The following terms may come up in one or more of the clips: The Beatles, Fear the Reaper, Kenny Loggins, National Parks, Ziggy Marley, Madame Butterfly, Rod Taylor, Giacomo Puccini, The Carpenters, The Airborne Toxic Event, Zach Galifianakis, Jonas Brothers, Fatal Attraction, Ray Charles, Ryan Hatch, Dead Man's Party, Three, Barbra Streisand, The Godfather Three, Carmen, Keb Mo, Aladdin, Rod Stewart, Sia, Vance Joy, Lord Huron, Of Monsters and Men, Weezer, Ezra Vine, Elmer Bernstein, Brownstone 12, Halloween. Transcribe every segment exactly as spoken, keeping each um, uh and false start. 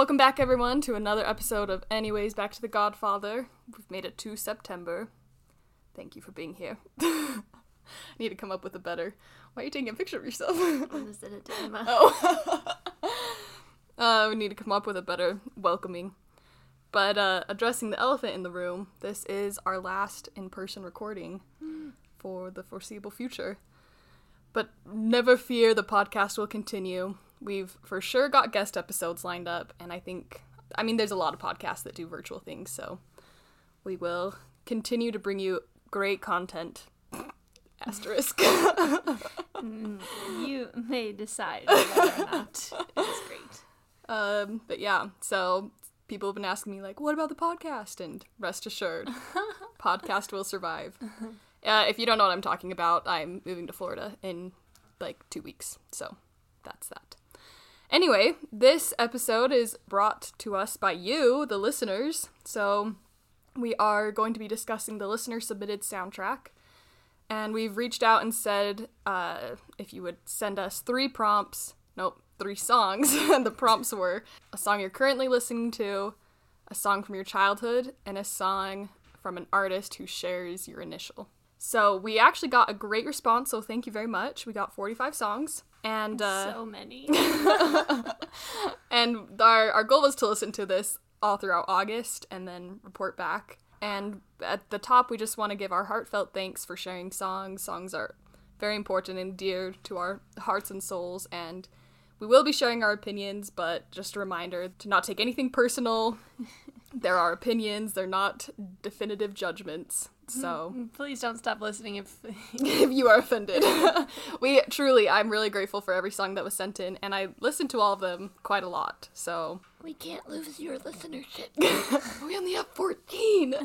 Welcome back, everyone, to another episode of Anyways Back to the Godfather. We've made it to September. Thank you for being here. I need to come up with a better... Why are you taking a picture of yourself? I just did it to my mouth. Oh. uh, we need to come up with a better welcoming. But uh, addressing the elephant in the room, this is our last in-person recording mm. for the foreseeable future. But never fear, the podcast will continue. We've for sure got guest episodes lined up, and I think, I mean, there's a lot of podcasts that do virtual things, so we will continue to bring you great content. Asterisk. You may decide whether or not it's great. Um, but yeah, so people have been asking me, like, what about the podcast? And rest assured, podcast will survive. Uh, if you don't know what I'm talking about, I'm moving to Florida in, like, two weeks, so that's that. Anyway, this episode is brought to us by you, the listeners. So we are going to be discussing the listener-submitted soundtrack. And we've reached out and said uh, if you would send us three prompts, nope, three songs. And the prompts were a song you're currently listening to, a song from your childhood, and a song from an artist who shares your initial. So we actually got a great response, so thank you very much. We got forty-five songs. And uh, so many. And our our goal was to listen to this all throughout August and then report back. And at the top, we just want to give our heartfelt thanks for sharing songs. Songs are very important and dear to our hearts and souls. And we will be sharing our opinions, but just a reminder to not take anything personal. There are opinions. They're not definitive judgments. So please don't stop listening if if you are offended. We truly, I'm really grateful for every song that was sent in, and I listened to all of them quite a lot. So we can't lose your listenership. We only have fourteen.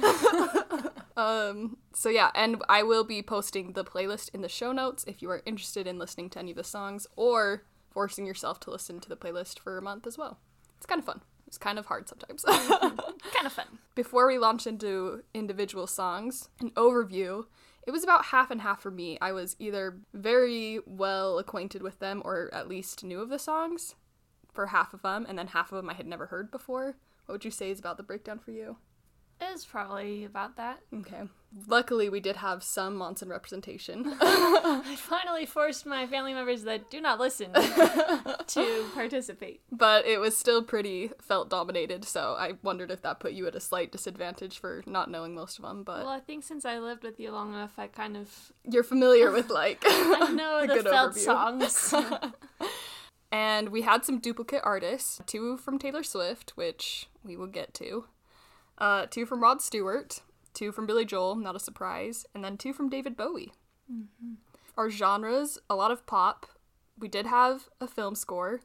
um. So yeah, and I will be posting the playlist in the show notes if you are interested in listening to any of the songs or forcing yourself to listen to the playlist for a month as well. It's kind of fun. It's kind of hard sometimes. Kind of fun. Before we launch into individual songs, an overview, it was about half and half for me. I was either very well acquainted with them or at least knew of the songs for half of them, and then half of them I had never heard before. What would you say is about the breakdown for you? It was probably about that. Okay. Luckily, we did have some Monson representation. I finally forced my family members that do not listen to participate. But it was still pretty felt dominated, so I wondered if that put you at a slight disadvantage for not knowing most of them. But well, I think since I lived with you long enough, I kind of... You're familiar with, like, I know the felt overview. Songs. And we had some duplicate artists, two from Taylor Swift, which we will get to. Uh, two from Rod Stewart, two from Billy Joel, not a surprise, and then two from David Bowie. Mm-hmm. Our genres, a lot of pop. We did have a film score.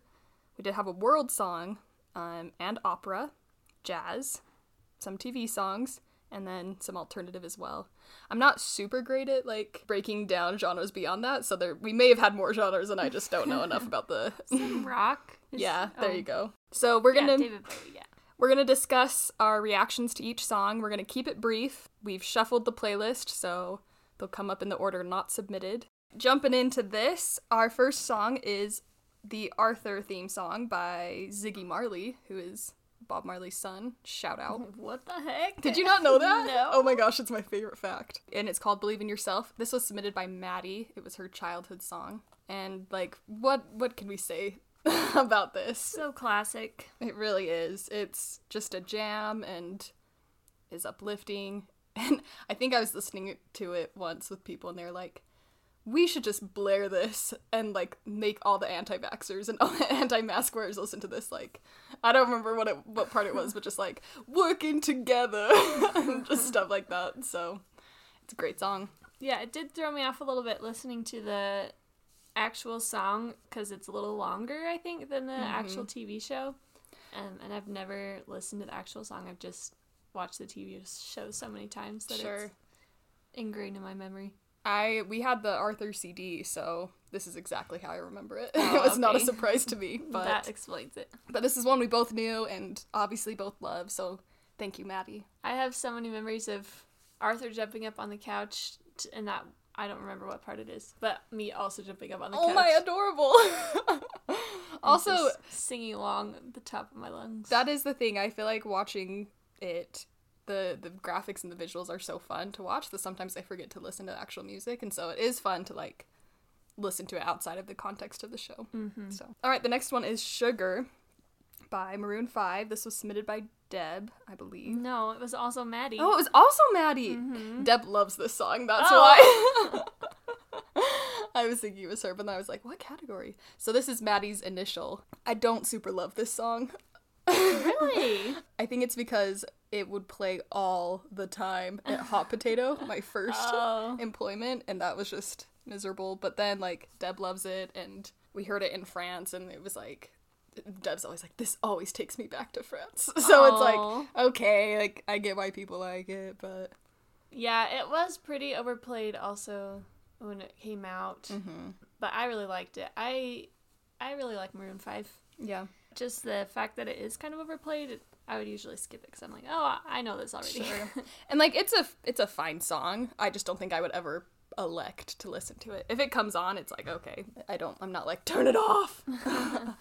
We did have a world song, um, and opera, jazz, some T V songs, and then some alternative as well. I'm not super great at, like, breaking down genres beyond that, so there we may have had more genres, and I just don't know enough about the... Some rock. Yeah, there oh. you go. So we're yeah, gonna... David Bowie, yeah. We're going to discuss our reactions to each song. We're going to keep it brief. We've shuffled the playlist, so they'll come up in the order not submitted. Jumping into this, our first song is the Arthur theme song by Ziggy Marley, who is Bob Marley's son. Shout out. What the heck? Did you not know that? No. Oh my gosh, it's my favorite fact. And it's called Believe in Yourself. This was submitted by Maddie. It was her childhood song. And, like, what what can we say about this? So classic. It really is. It's just a jam and is uplifting. And I think I was listening to it once with people and they're like, we should just blare this and, like, make all the anti-vaxxers and all the anti-mask wearers listen to this. Like, I don't remember what it, what part it was, but just, like, working together and just stuff like that. So it's a great song. Yeah, it did throw me off a little bit listening to the actual song because it's a little longer, I think, than the mm-hmm. actual T V show, um, and I've never listened to the actual song. I've just watched the T V show so many times that sure. it's ingrained in my memory. I we had the Arthur C D, so this is exactly how I remember it. Oh, it was okay. Not a surprise to me, but that explains it. But this is one we both knew and obviously both love. So thank you, Maddie. I have so many memories of Arthur jumping up on the couch t- and that. I don't remember what part it is, but me also jumping up on the couch. Oh, my adorable. Also singing along at the top of my lungs. That is the thing. I feel like watching it, the the graphics and the visuals are so fun to watch that sometimes I forget to listen to the actual music, and so it is fun to like listen to it outside of the context of the show. Mm-hmm. So, all right, the next one is Sugar by Maroon five. This was submitted by Deb, I believe. No, it was also Maddie. Oh, it was also Maddie. Mm-hmm. Deb loves this song. That's oh. why. I was thinking it was her, but then I was like, what category? So this is Maddie's Initial. I don't super love this song. Really? I think it's because it would play all the time at Hot Potato, my first oh. employment, and that was just miserable. But then, like, Deb loves it, and we heard it in France, and it was like... Deb's always like, this always takes me back to France. So aww. It's like, okay, like, I get why people like it, but... Yeah, it was pretty overplayed also when it came out, mm-hmm. but I really liked it. I I really like Maroon five. Yeah. Just the fact that it is kind of overplayed, it, I would usually skip it because I'm like, oh, I know this already. Sure. And, like, it's a, it's a fine song. I just don't think I would ever... elect to listen to it. If it comes on, it's like, okay, I don't, I'm not like, turn it off. I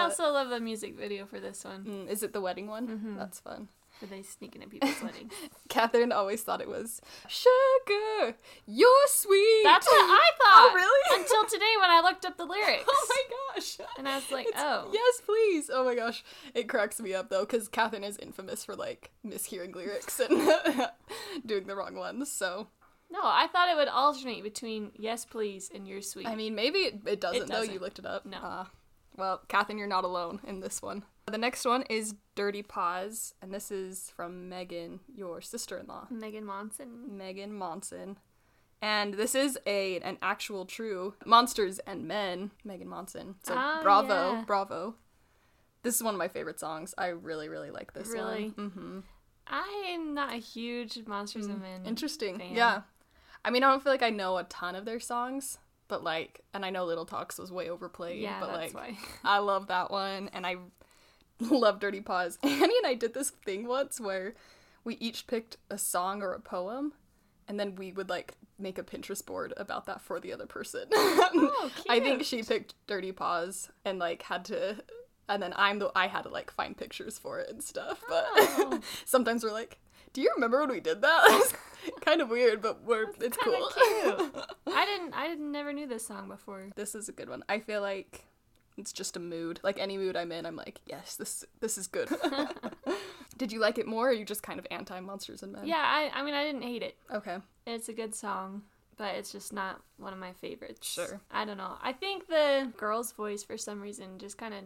also love the music video for this one. Mm, is it the wedding one? Mm-hmm. That's fun. Are they sneaking at people's weddings? Catherine always thought it was, Sugar, you're sweet. That's what I thought. Oh, really? Until today when I looked up the lyrics. Oh my gosh. And I was like, it's, oh. Yes, please. Oh my gosh. It cracks me up though, because Catherine is infamous for like mishearing lyrics and doing the wrong ones, so. No, I thought it would alternate between Yes Please and You're Sweet. I mean, maybe it, it doesn't, it doesn't. Though. You looked it up. No. Uh, well, Catherine, you're not alone in this one. The next one is Dirty Paws, and this is from Megan, your sister-in-law. Megan Monson. Megan Monson. And this is a an actual true Monsters and Men, Megan Monson. So ah, bravo, yeah. bravo. This is one of my favorite songs. I really, really like this really? one. Really? Mm-hmm. I am not a huge Monsters mm. and Men Interesting. Fan. Yeah. I mean, I don't feel like I know a ton of their songs, but, like, and I know Little Talks was way overplayed, yeah, but, that's like, why. I love that one, and I love Dirty Paws. Annie and I did this thing once where we each picked a song or a poem, and then we would, like, make a Pinterest board about that for the other person. Oh, cute. I think she picked Dirty Paws and, like, had to... And then I'm the, I had to, like, find pictures for it and stuff, but oh. sometimes we're like, do you remember when we did that? It's kind of weird, but we're, That's it's cool. Cute. I didn't, I didn't, never knew this song before. This is a good one. I feel like it's just a mood. Like, any mood I'm in, I'm like, yes, this, this is good. Did you like it more, or are you just kind of anti-Monsters and Men? Yeah, I, I mean, I didn't hate it. Okay. It's a good song, but it's just not one of my favorites. Sure. I don't know. I think the girl's voice, for some reason, just kind of...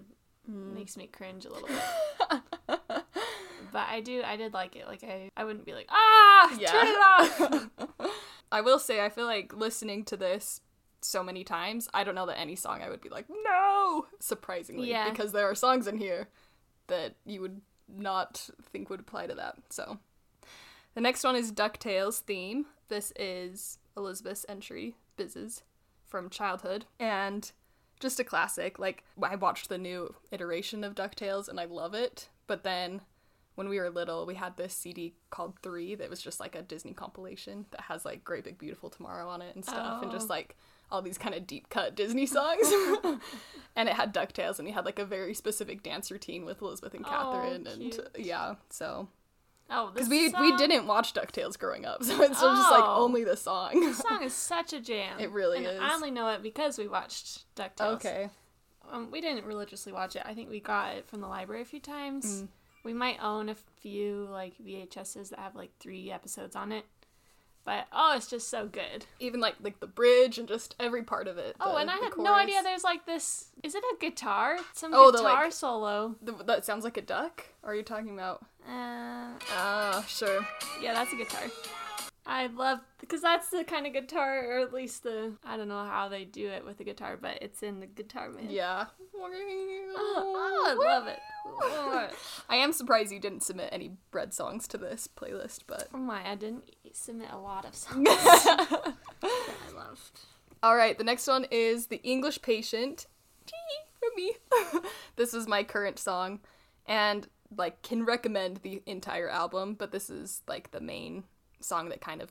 Mm. Makes me cringe a little bit. But I do, I did like it. Like, I, I wouldn't be like, ah, yeah. turn it off! I will say, I feel like listening to this so many times, I don't know that any song I would be like, no! Surprisingly. Yeah. Because there are songs in here that you would not think would apply to that, so. The next one is DuckTales Theme. This is Elizabeth's entry, Biz's, from childhood. And... just a classic. Like, I watched the new iteration of DuckTales and I love it, but then when we were little, we had this C D called Three that was just like a Disney compilation that has like Great Big Beautiful Tomorrow on it and stuff, oh. and just like all these kind of deep cut Disney songs. And it had DuckTales, and we had like a very specific dance routine with Elizabeth and Catherine, oh, and yeah, so... Oh, this Because we, song... we didn't watch DuckTales growing up, so it's oh. just, like, only the song. This song is such a jam. It really and is. I only know it because we watched DuckTales. Okay. Um, we didn't religiously watch it. I think we got it from the library a few times. Mm. We might own a few, like, V H Ses that have, like, three episodes on it. But, oh, it's just so good. Even, like, like the bridge and just every part of it. Oh, the, and I had chorus. No idea there's, like, this... Is it a guitar? Some oh, guitar the, like, solo. The, that sounds like a duck? Or are you talking about... Uh, oh, sure. Yeah, that's a guitar. I love, because that's the kind of guitar, or at least the, I don't know how they do it with the guitar, but it's in the Guitar Man. Yeah. Oh, I love it. Oh. I am surprised you didn't submit any bread songs to this playlist, but. Oh my, I didn't submit a lot of songs that I loved. All right, the next one is The English Patient. For me. This is my current song, and like, can recommend the entire album, but this is, like, the main song that kind of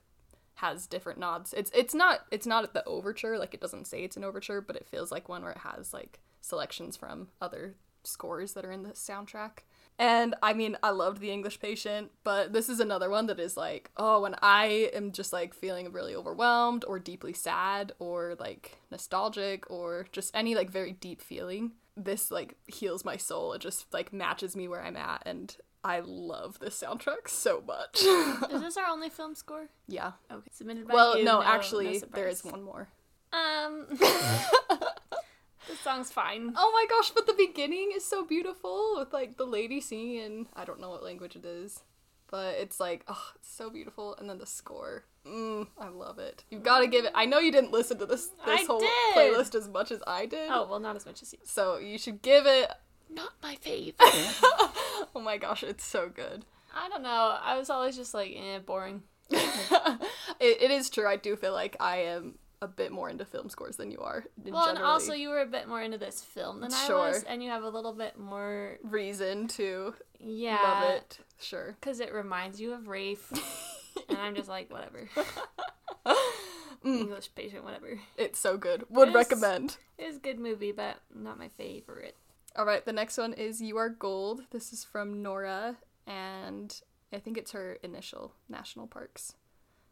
has different nods. It's it's not it's not the overture, like, it doesn't say it's an overture, but it feels like one where it has, like, selections from other scores that are in the soundtrack. And, I mean, I loved The English Patient, but this is another one that is, like, oh, when I am just, like, feeling really overwhelmed or deeply sad or, like, nostalgic or just any, like, very deep feeling, this, like, heals my soul. It just, like, matches me where I'm at, and I love this soundtrack so much. Is this our only film score? Yeah. Okay. Submitted by well, you? Well, no, no, actually, no there is one more. Um... This song's fine. Oh my gosh, but the beginning is so beautiful with, like, the lady singing in, I don't know what language it is, but it's, like, oh, it's so beautiful. And then the score. Mm, I love it. You've got to give it. I know you didn't listen to this this I whole did. playlist as much as I did. Oh, well, not as much as you. So you should give it. Not my fave. Oh my gosh, it's so good. I don't know. I was always just, like, eh, boring. it, it is true. I do feel like I am a bit more into film scores than you are. Well, generally. And also you were a bit more into this film than sure. I was, and you have a little bit more reason to yeah, love it. Sure. Because it reminds you of Rafe, and I'm just like, whatever. mm. English Patient, whatever. It's so good. Would it recommend. It is a good movie, but not my favorite. All right, the next one is You Are Gold. This is from Nora, and I think it's her initial. National Parks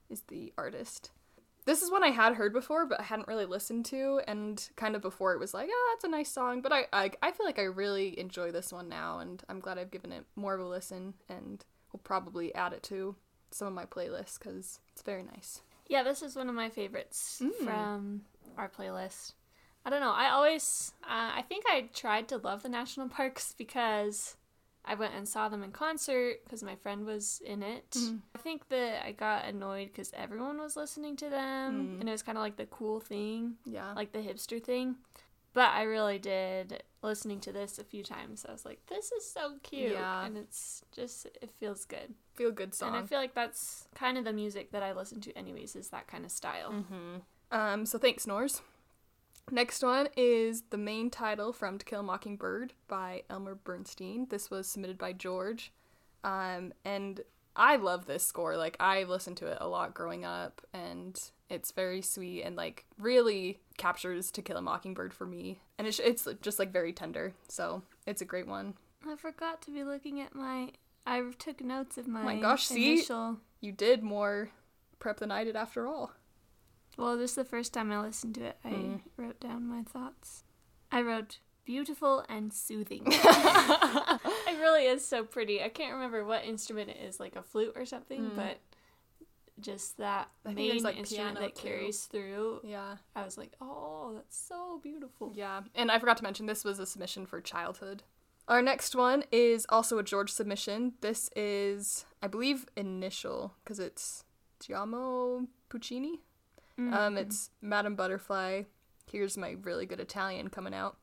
is the artist. This is one I had heard before, but I hadn't really listened to, and kind of before it was like, oh, that's a nice song, but I, I I feel like I really enjoy this one now, and I'm glad I've given it more of a listen, and will probably add it to some of my playlists, because it's very nice. Yeah, this is one of my favorites mm. from our playlist. I don't know, I always, uh, I think I tried to love the National Parks because I went and saw them in concert because my friend was in it. Mm. I think that I got annoyed because everyone was listening to them, mm. and it was kind of like the cool thing, yeah, like the hipster thing. But I really did listening to this a few times. I was like, this is so cute, yeah. and it's just, it feels good. Feel good song. And I feel like that's kind of the music that I listen to anyways, is that kind of style. Mm-hmm. Um. So thanks, Nors. Next one is the main title from To Kill a Mockingbird by Elmer Bernstein. This was submitted by George, um, and I love this score. Like, I listened to it a lot growing up, and it's very sweet and, like, really captures To Kill a Mockingbird for me. And it's, it's just, like, very tender, so it's a great one. I forgot to be looking at my... I took notes of my, my gosh, initial... See? You did more prep than I did after all. Well, this is the first time I listened to it. I mm. wrote down my thoughts. I wrote, beautiful and soothing. It really is so pretty. I can't remember what instrument it is, like a flute or something, mm. but just that I main like instrument that too. carries through. Yeah. I was like, oh, that's so beautiful. Yeah, and I forgot to mention, this was a submission for Childhood. Our next one is also a George submission. This is, I believe, initial, because it's Giacomo Puccini. Mm-hmm. Um, it's Madame Butterfly. Here's my really good Italian coming out.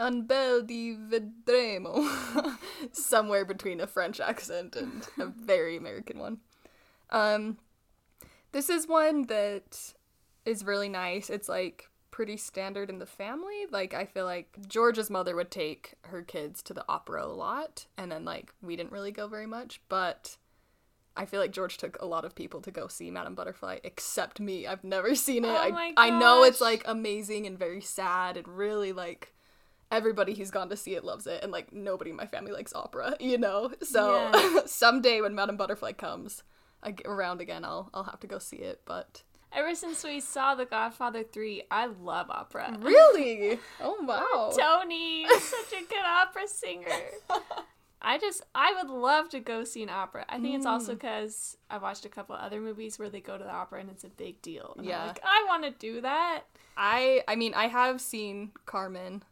Un bel di vedremo. Somewhere between a French accent and a very American one. Um, this is one that is really nice. It's, like, pretty standard in the family. Like, I feel like George's mother would take her kids to the opera a lot. And then, like, we didn't really go very much, but... I feel like George took a lot of people to go see Madame Butterfly, except me. I've never seen it. Oh my gosh. I, I know it's, like, amazing and very sad, and really, like, everybody who's gone to see it loves it, and, like, nobody in my family likes opera, you know? So yeah. Someday when Madame Butterfly comes I get around again, I'll I'll have to go see it, but... Ever since we saw The Godfather three, I love opera. Really? Oh, wow. Tony is such a good opera singer. I just, I would love to go see an opera. I think mm. it's also because I watched a couple other movies where they go to the opera and it's a big deal. And yeah. I'm like, I want to do that. I, I mean, I have seen Carmen,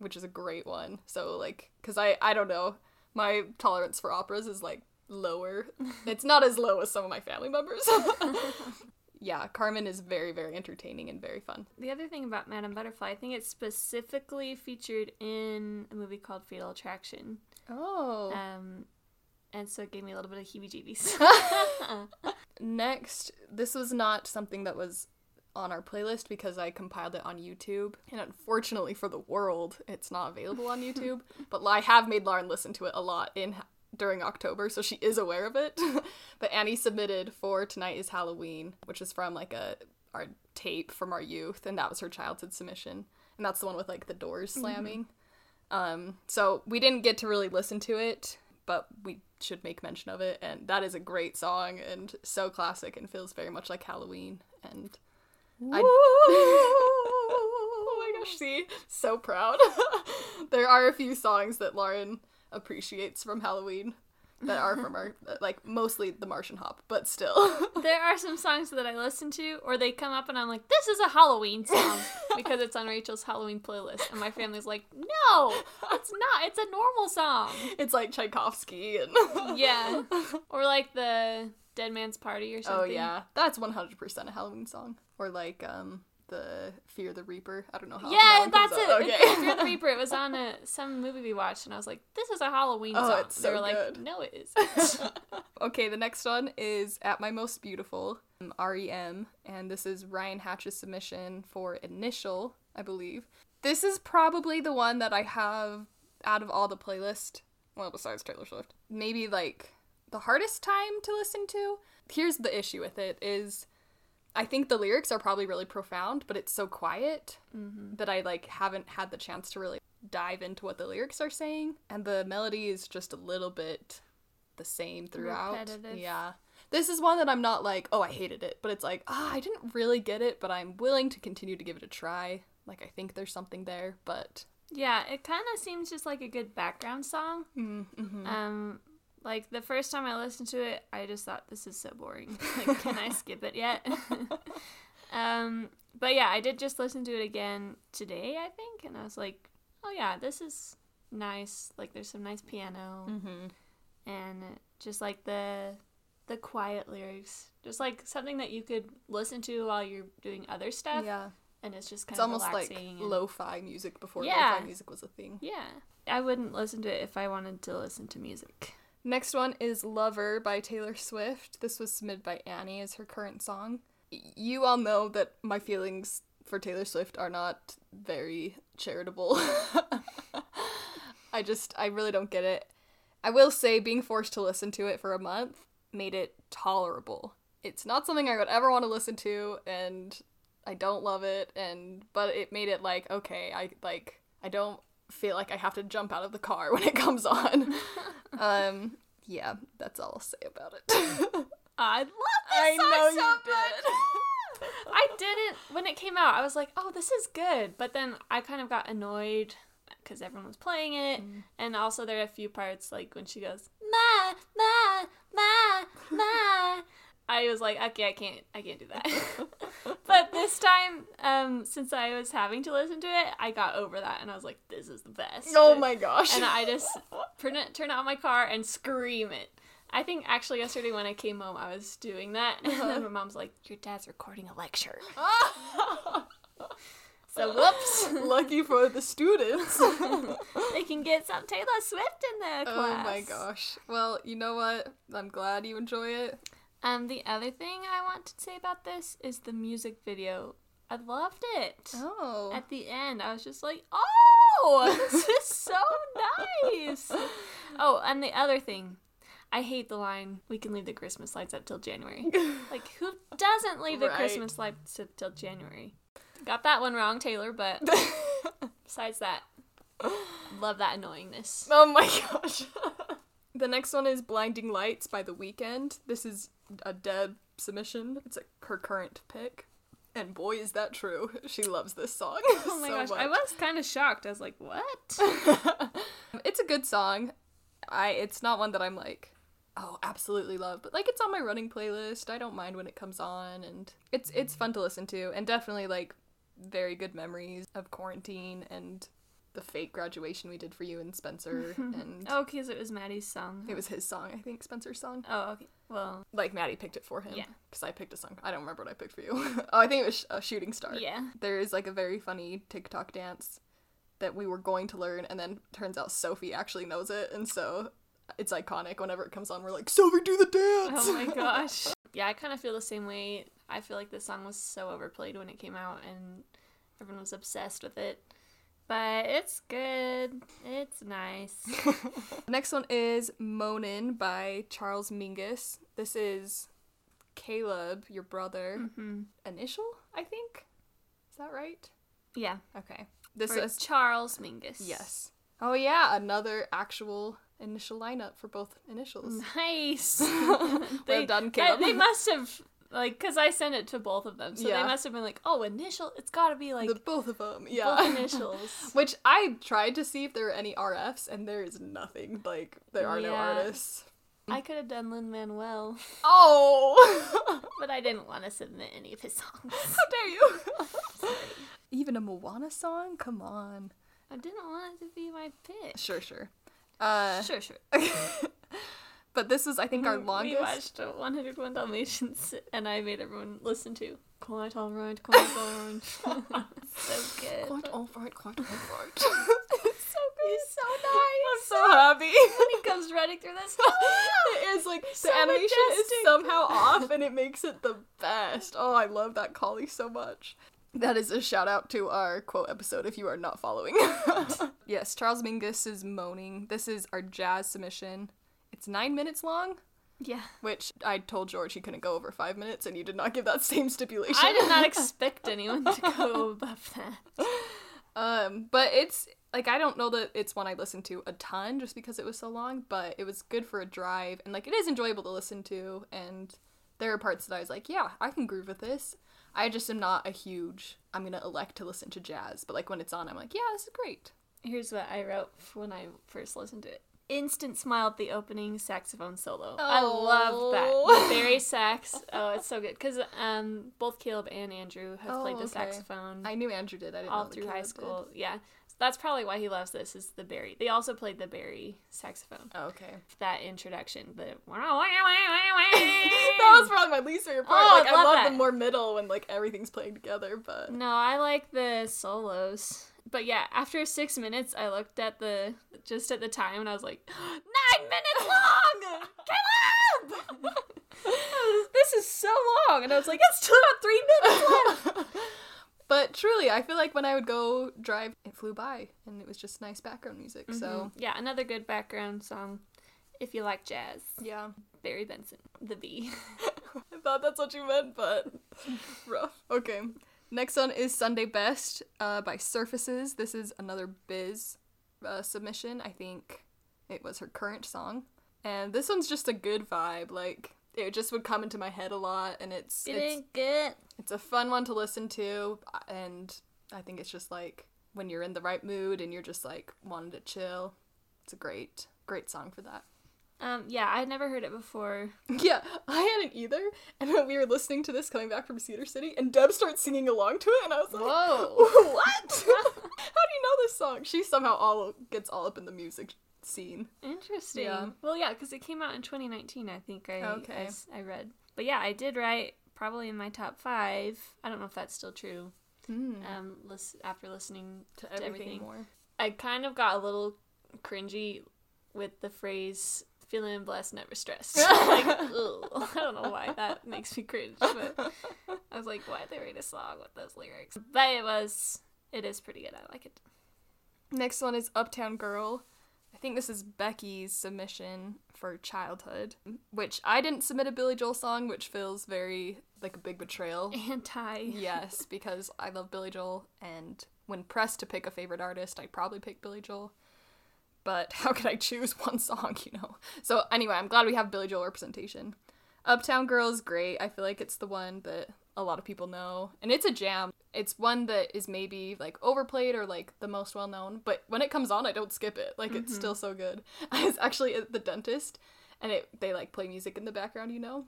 which is a great one. So, like, because I, I don't know, my tolerance for operas is, like, lower. It's not as low as some of my family members. Yeah, Carmen is very, very entertaining and very fun. The other thing about Madame Butterfly, I think it's specifically featured in a movie called Fatal Attraction. Oh. Um, and so it gave me a little bit of heebie-jeebies. Next, this was not something that was on our playlist because I compiled it on YouTube. And unfortunately for the world, it's not available on YouTube. But I have made Lauren listen to it a lot in during October, so she is aware of it. But Annie submitted for Tonight is Halloween, which is from, like, a our tape from our youth. And that was her childhood submission. and that's the one with, like, the doors slamming. Mm-hmm. Um, so we didn't get to really listen to it, but we should make mention of it, and that is a great song, and so classic, and feels very much like Halloween, and I... Oh my gosh, see? So proud. There are a few songs that Lauren appreciates from Halloween that are from our, like, mostly the Martian Hop, but still. There are some songs that I listen to, or they come up and I'm like, this is a Halloween song, because it's on Rachel's Halloween playlist, and my family's like, no, it's not, it's a normal song. It's like Tchaikovsky and... Yeah. Or like the Dead Man's Party or something. Oh yeah, that's one hundred percent a Halloween song. Or like, um... the Fear the Reaper. I don't know how. Yeah, that's it. Okay. Fear the Reaper. It was on a, some movie we watched, and I was like, "This is a Halloween oh, song." It's so they were good. Like, "No, it isn't." Okay, the next one is "At My Most Beautiful," R E M, and this is Ryan Hatch's submission for Initial, I believe. This is probably the one that I have out of all the playlist. Well, besides Taylor Swift, maybe like the hardest time to listen to. Here's the issue with it is, I think the lyrics are probably really profound, but it's so quiet mm-hmm. that I, like, haven't had the chance to really dive into what the lyrics are saying. And the melody is just a little bit the same throughout. Repetitive. Yeah. This is one that I'm not like, oh, I hated it. But it's like, ah, oh, I didn't really get it, but I'm willing to continue to give it a try. Like, I think there's something there, but... Yeah, it kind of seems just like a good background song. Mm-hmm. Um... Like, the first time I listened to it, I just thought, this is so boring. Like, can I skip it yet? um, but yeah, I did just listen to it again today, I think. And I was like, oh yeah, this is nice. Like, there's some nice piano. Mm-hmm. And just, like, the the quiet lyrics. Just, like, something that you could listen to while you're doing other stuff. Yeah. And it's just kind it's of relaxing. It's almost like and... lo-fi music before yeah. lo-fi music was a thing. Yeah. I wouldn't listen to it if I wanted to listen to music. Next one is Lover by Taylor Swift. This was submitted by Annie as her current song. You all know that my feelings for Taylor Swift are not very charitable. I just, I really don't get it. I will say being forced to listen to it for a month made it tolerable. It's not something I would ever want to listen to, and I don't love it, and but it made it like, okay, I like, I don't feel like I have to jump out of the car when it comes on. Um, yeah, that's all I'll say about it. I love this song so much. I didn't, when it came out, I was like, oh, this is good. But then I kind of got annoyed because everyone was playing it. Mm. And also there are a few parts, like when she goes, ma, ma, ma, ma. I was like, okay, I can't, I can't do that. But this time, um, since I was having to listen to it, I got over that, and I was like, this is the best. Oh my gosh. And I just turn it, turn on my car and scream it. I think actually yesterday when I came home, I was doing that, and then my mom's like, your dad's recording a lecture. So whoops. Lucky for the students. They can get some Taylor Swift in their class. Oh my gosh. Well, you know what? I'm glad you enjoy it. Um, the other thing I want to say about this is the music video. I loved it. Oh. At the end, I was just like, oh, this is so nice. Oh, and the other thing, I hate the line, we can leave the Christmas lights up till January. Like, who doesn't leave right. the Christmas lights up till January? Got that one wrong, Taylor, but besides that, love that annoyingness. Oh my gosh. The next one is Blinding Lights by The Weeknd. This is a Deb submission. It's a, her current pick. And boy, is that true. She loves this song. Oh my so gosh, much. I was kind of shocked. I was like, what? It's a good song. I It's not one that I'm like, oh, absolutely love. But, like, it's on my running playlist. I don't mind when it comes on. And it's, it's fun to listen to. And definitely, like, very good memories of quarantine and... the fake graduation we did for you and Spencer and... Oh, because it was Maddie's song. It was his song, I think, Spencer's song. Oh, okay. Well... Like, Maddie picked it for him. Yeah. Because I picked a song. I don't remember what I picked for you. Oh, I think it was a Shooting Star. Yeah. There is, like, a very funny TikTok dance that we were going to learn, and then turns out Sophie actually knows it, and so it's iconic. Whenever it comes on, we're like, Sophie, do the dance! Oh my gosh. Yeah, I kind of feel the same way. I feel like this song was so overplayed when it came out, and everyone was obsessed with it. But it's good. It's nice. Next one is Moanin' by Charles Mingus. This is Caleb, your brother. Mm-hmm. Initial, I think? Is that right? Yeah. Okay. This is Charles Mingus. Yes. Oh yeah, another actual initial lineup for both initials. Nice. They, done I, they must have, like, because I sent it to both of them, so yeah. They must have been like, oh, initial, it's got to be like... The both of them, yeah. Both initials. Which I tried to see if there were any R Fs, and there is nothing. Like, there are yeah. no artists. I could have done Lin-Manuel. Oh! But I didn't want to submit any of his songs. How dare you! Sorry. Even a Moana song? Come on. I didn't want it to be my pick. Sure, sure. Uh, sure, sure. But this was, I think, our longest. We watched one hundred one Dalmatians, and I made everyone listen to Quite Alright, Quite Alright. So good. Quite Alright, Quite Alright. It's so good. He's so nice. I'm so happy. When he comes running through this. It is, like, so the animation majestic. Is somehow off, and it makes it the best. Oh, I love that collie so much. That is a shout out to our quote episode if you are not following. Yes, Charles Mingus is moaning. This is our jazz submission. It's nine minutes long. Yeah. Which I told George he couldn't go over five minutes, and you did not give that same stipulation. I did not expect anyone to go above that. Um, but it's, like, I don't know that it's one I listened to a ton just because it was so long, but it was good for a drive, and, like, it is enjoyable to listen to, and there are parts that I was like, yeah, I can groove with this. I just am not a huge, I'm going to elect to listen to jazz. But, like, when it's on, I'm like, yeah, this is great. Here's what I wrote when I first listened to it. Instant smile at the opening saxophone solo. Oh. I love that. The Barry sax. Oh, it's so good. Because um, both Caleb and Andrew have oh, played the okay. saxophone. I knew Andrew did. I didn't all know through Caleb high school. Did. Yeah. So that's probably why he loves this, is the Barry. They also played the Barry saxophone. Oh, okay. That introduction. The... That was probably my least favorite part. Oh, like, I love, I love the more middle when, like, everything's playing together, but... No, I like the solos. But yeah, after six minutes, I looked at the, just at the time, and I was like, nine minutes long! Caleb! was, this is so long! And I was like, it's still about three minutes left! But truly, I feel like when I would go drive, it flew by, and it was just nice background music, mm-hmm. so. Yeah, another good background song, if you like jazz. Yeah. Barry Benson, the B. I thought that's what you meant, but rough. Okay. Next one is Sunday Best uh, by Surfaces. This is another Biz uh, submission. I think it was her current song. And this one's just a good vibe. Like, it just would come into my head a lot. And it's it's, good. It's a fun one to listen to. And I think it's just, like, when you're in the right mood and you're just, like, wanting to chill. It's a great, great song for that. Um, yeah, I had never heard it before. Yeah, I hadn't either. And when we were listening to this coming back from Cedar City, and Deb starts singing along to it, and I was like, whoa, what? How do you know this song? She somehow all gets all up in the music scene. Interesting. Yeah. Well, yeah, because it came out in twenty nineteen, I think I, okay. I, I read. But yeah, I did write probably in my top five. I don't know if that's still true. Mm. Um, lis- after listening to, to everything, everything more. I kind of got a little cringy with the phrase... Feeling blessed, never stressed. Like, ugh. I don't know why that makes me cringe, but I was like, why'd they write a song with those lyrics? But it was, it is pretty good. I like it. Next one is Uptown Girl. I think this is Becky's submission for Childhood, which I didn't submit a Billy Joel song, which feels very, like, a big betrayal. Anti. Yes, because I love Billy Joel, and when pressed to pick a favorite artist, I'd probably pick Billy Joel. But how could I choose one song, you know? So anyway, I'm glad we have Billy Joel representation. Uptown Girl is great. I feel like it's the one that a lot of people know. And it's a jam. It's one that is maybe, like, overplayed or, like, the most well-known. But when it comes on, I don't skip it. Like, mm-hmm. It's still so good. I was actually at the dentist, and it, they, like, play music in the background, you know?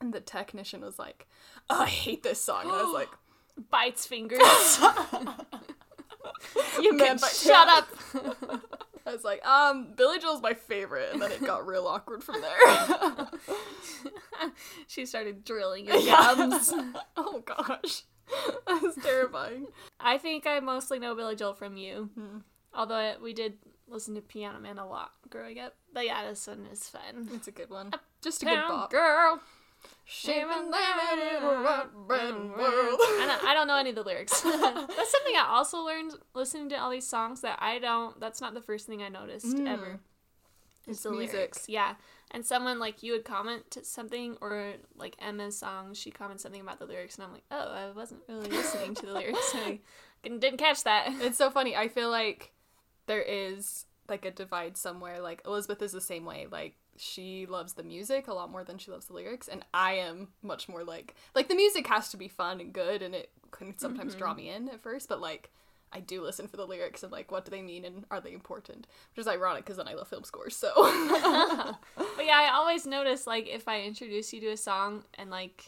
And the technician was like, oh, I hate this song. And I was like... Bites fingers. You man, can shut up. I was like, um, Billy Joel's my favorite, and then it got real awkward from there. She started drilling your gums. Oh, gosh. That was terrifying. I think I mostly know Billy Joel from you, mm-hmm. although I, we did listen to Piano Man a lot growing up. But yeah, this one is fun. It's a good one. Uptown Just a good bop. Girl. Shame and living in a rock band world. I don't, I don't know any of the lyrics. That's something I also learned listening to all these songs that I don't, that's not the first thing I noticed mm. ever. It's the music. Lyrics. Yeah. And someone, like, you would comment something, or, like, Emma's song, she comments something about the lyrics, and I'm like, oh, I wasn't really listening to the lyrics. So I, didn't catch that. It's so funny. I feel like there is, like, a divide somewhere. Like, Elizabeth is the same way. Like, she loves the music a lot more than she loves the lyrics, and I am much more, like... Like, the music has to be fun and good, and it can sometimes mm-hmm. draw me in at first, but, like, I do listen for the lyrics and, like, what do they mean and are they important? Which is ironic, because then I love film scores, so... But yeah, I always notice, like, if I introduce you to a song and, like,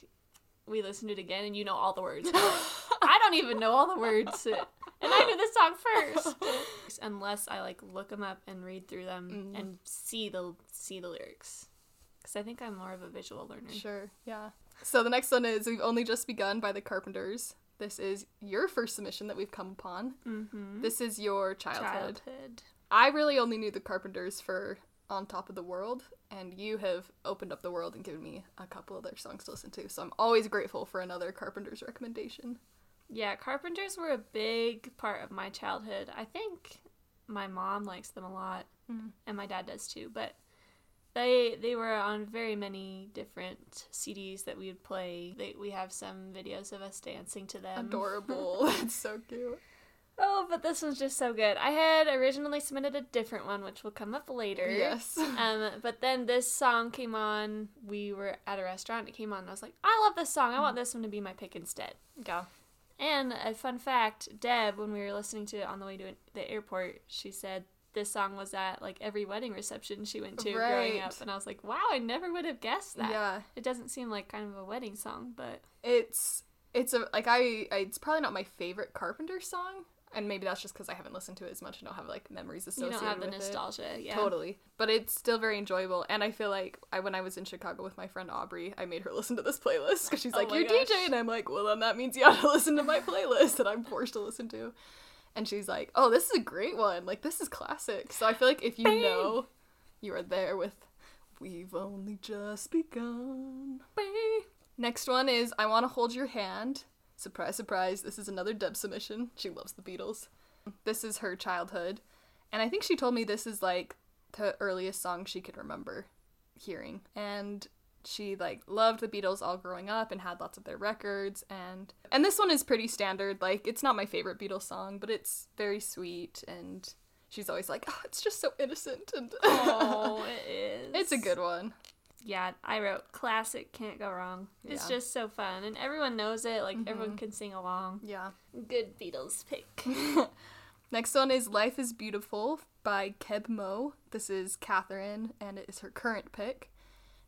we listen to it again and you know all the words. I don't even know all the words. And I knew this song first. Unless I, like, look them up and read through them mm. and see the see the lyrics. Because I think I'm more of a visual learner. Sure, yeah. So the next one is We've Only Just Begun by The Carpenters. This is your first submission that we've come upon. Mm-hmm. This is your childhood. childhood. I really only knew The Carpenters for On Top of the World, and you have opened up the world and given me a couple of their songs to listen to, so I'm always grateful for another Carpenters recommendation. Yeah, Carpenters were a big part of my childhood. I think my mom likes them a lot, mm. and my dad does too, but they they were on very many different C Ds that we would play. They, we have some videos of us dancing to them. Adorable. It's so cute. Oh, but this one's just so good. I had originally submitted a different one, which will come up later. Yes. Um, but then this song came on. We were at a restaurant. It came on, and I was like, I love this song. I want this one to be my pick instead. Go. And a fun fact, Deb, when we were listening to it on the way to the airport, she said this song was at, like, every wedding reception she went to right. growing up. And I was like, wow, I never would have guessed that. Yeah. It doesn't seem like kind of a wedding song, but... It's, it's a, like, I, I it's probably not my favorite Carpenter song. And maybe that's just because I haven't listened to it as much and don't have, like, memories associated with it. You don't have the nostalgia, it. yeah. Totally. But it's still very enjoyable. And I feel like I, when I was in Chicago with my friend Aubrey, I made her listen to this playlist because she's like, oh, you're gosh. D J. And I'm like, well, then that means you ought to listen to my playlist that I'm forced to listen to. And she's like, oh, this is a great one. Like, this is classic. So I feel like if you Bang. know you are there with We've Only Just Begun. Bang. Next one is I Want to Hold Your Hand. Surprise, surprise, this is another Deb submission. She loves the Beatles. This is her childhood. And I think she told me this is, like, the earliest song she could remember hearing. And she, like, loved the Beatles all growing up and had lots of their records. And and this one is pretty standard. Like, it's not my favorite Beatles song, but it's very sweet. And she's always like, oh, it's just so innocent. And oh, it is. It's a good one. Yeah, I wrote classic, can't go wrong. It's yeah. just so fun. And everyone knows it. Like, mm-hmm. everyone can sing along. Yeah. Good Beatles pick. Next one is Life is Beautiful by Keb Mo. This is Catherine, and it is her current pick.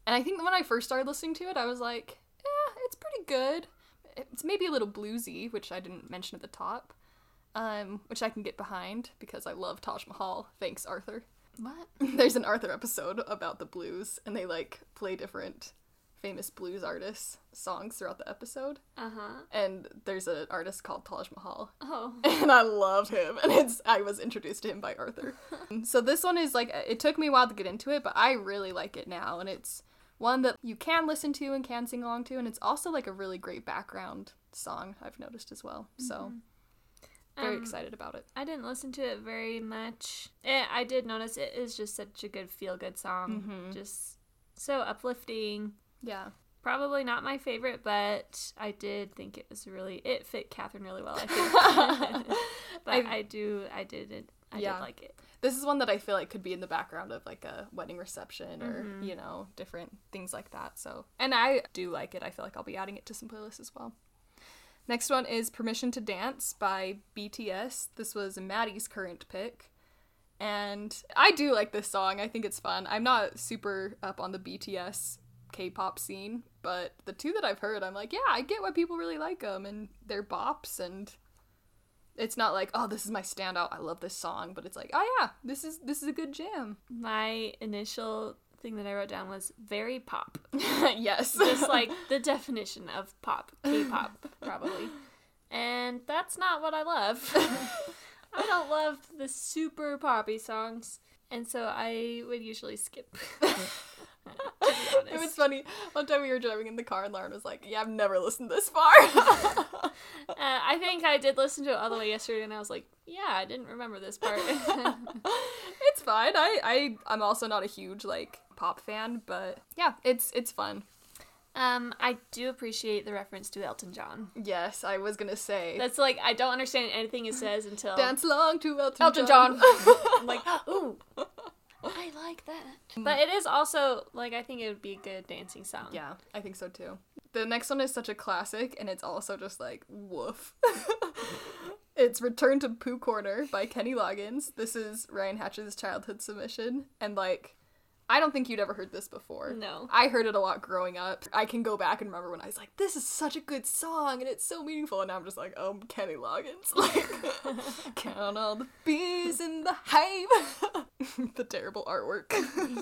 And I think when I first started listening to it, I was like, eh, it's pretty good. It's maybe a little bluesy, which I didn't mention at the top, um, which I can get behind because I love Taj Mahal. Thanks, Arthur. What? There's an Arthur episode about the blues, and they, like, play different famous blues artists' songs throughout the episode. Uh-huh. And there's an artist called Taj Mahal. Oh. And I love him, and it's I was introduced to him by Arthur. So this one is, like, it took me a while to get into it, but I really like it now, and it's one that you can listen to and can sing along to, and it's also, like, a really great background song, I've noticed as well, mm-hmm. so... Very um, excited about it. I didn't listen to it very much. It, I did notice it is just such a good feel-good song. Mm-hmm. Just so uplifting. Yeah. Probably not my favorite, but I did think it was really... It fit Catherine really well, I think. But I, I do... I did it. I yeah. did like it. This is one that I feel like could be in the background of, like, a wedding reception or, mm-hmm. you know, different things like that. So, and I do like it. I feel like I'll be adding it to some playlists as well. Next one is Permission to Dance by B T S. This was Maddie's current pick. And I do like this song. I think it's fun. I'm not super up on the B T S K-pop scene, but the two that I've heard, I'm like, yeah, I get why people really like them. And they're bops, and it's not like, oh, this is my standout. I love this song. But it's like, oh, yeah, this is this is a good jam. My initial... thing that I wrote down was very pop. Yes. Just like the definition of pop, K-pop, probably. And that's not what I love. I don't love the super poppy songs, and so I would usually skip. It was funny. One time we were driving in the car, and Lauren was like, yeah, I've never listened this far. uh, I think I did listen to it all the way yesterday, and I was like, yeah, I didn't remember this part. It's fine. I, I, I'm also not a huge, like, pop fan, but yeah, it's it's fun. Um, I do appreciate the reference to Elton John. Yes, I was gonna say. That's like, I don't understand anything it says until... Dance along to Elton, Elton John. John. I'm like, ooh, I like that. But it is also, like, I think it would be a good dancing song. Yeah, I think so too. The next one is such a classic, and it's also just like, woof. It's Return to Pooh Corner by Kenny Loggins. This is Ryan Hatch's childhood submission, and like... I don't think you'd ever heard this before. No. I heard it a lot growing up. I can go back and remember when I was like, this is such a good song and it's so meaningful. And now I'm just like, oh, Kenny Loggins. Like, count all the bees in the hive. The terrible artwork.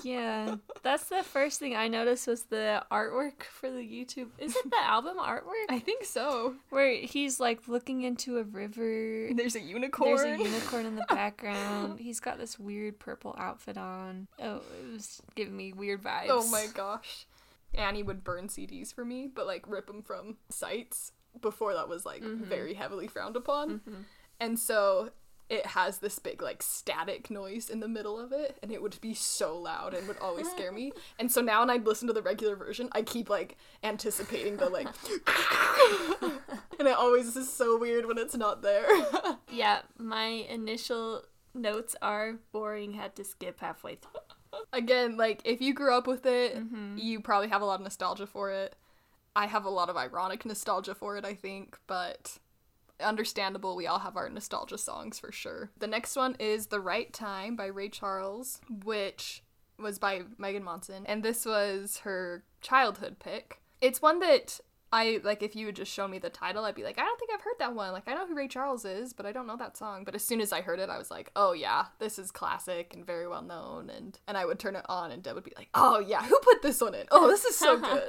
Yeah. That's the first thing I noticed was the artwork for the YouTube. Is it the album artwork? I think so. Where he's like looking into a river. There's a unicorn. There's a unicorn in the background. He's got this weird purple outfit on. Oh, it was giving me weird vibes. Oh my gosh. Annie would burn C Ds for me, but like rip them from sites before that was like mm-hmm. very heavily frowned upon. Mm-hmm. And so it has this big like static noise in the middle of it, and it would be so loud and would always scare me. And so now when I listen to the regular version, I keep like anticipating the like and it always is so weird when it's not there. Yeah, my initial notes are boring, had to skip halfway through. Again, like, if you grew up with it, mm-hmm. you probably have a lot of nostalgia for it. I have a lot of ironic nostalgia for it, I think, but understandable, we all have our nostalgia songs for sure. The next one is The Right Time by Ray Charles, which was by Megan Monson, and this was her childhood pick. It's one that I, like, if you would just show me the title, I'd be like, I don't think I've heard that one. Like, I know who Ray Charles is, but I don't know that song. But as soon as I heard it, I was like, oh, yeah, this is classic and very well known. And, and I would turn it on, and Deb would be like, oh, yeah, who put this one in? Oh, this is so good.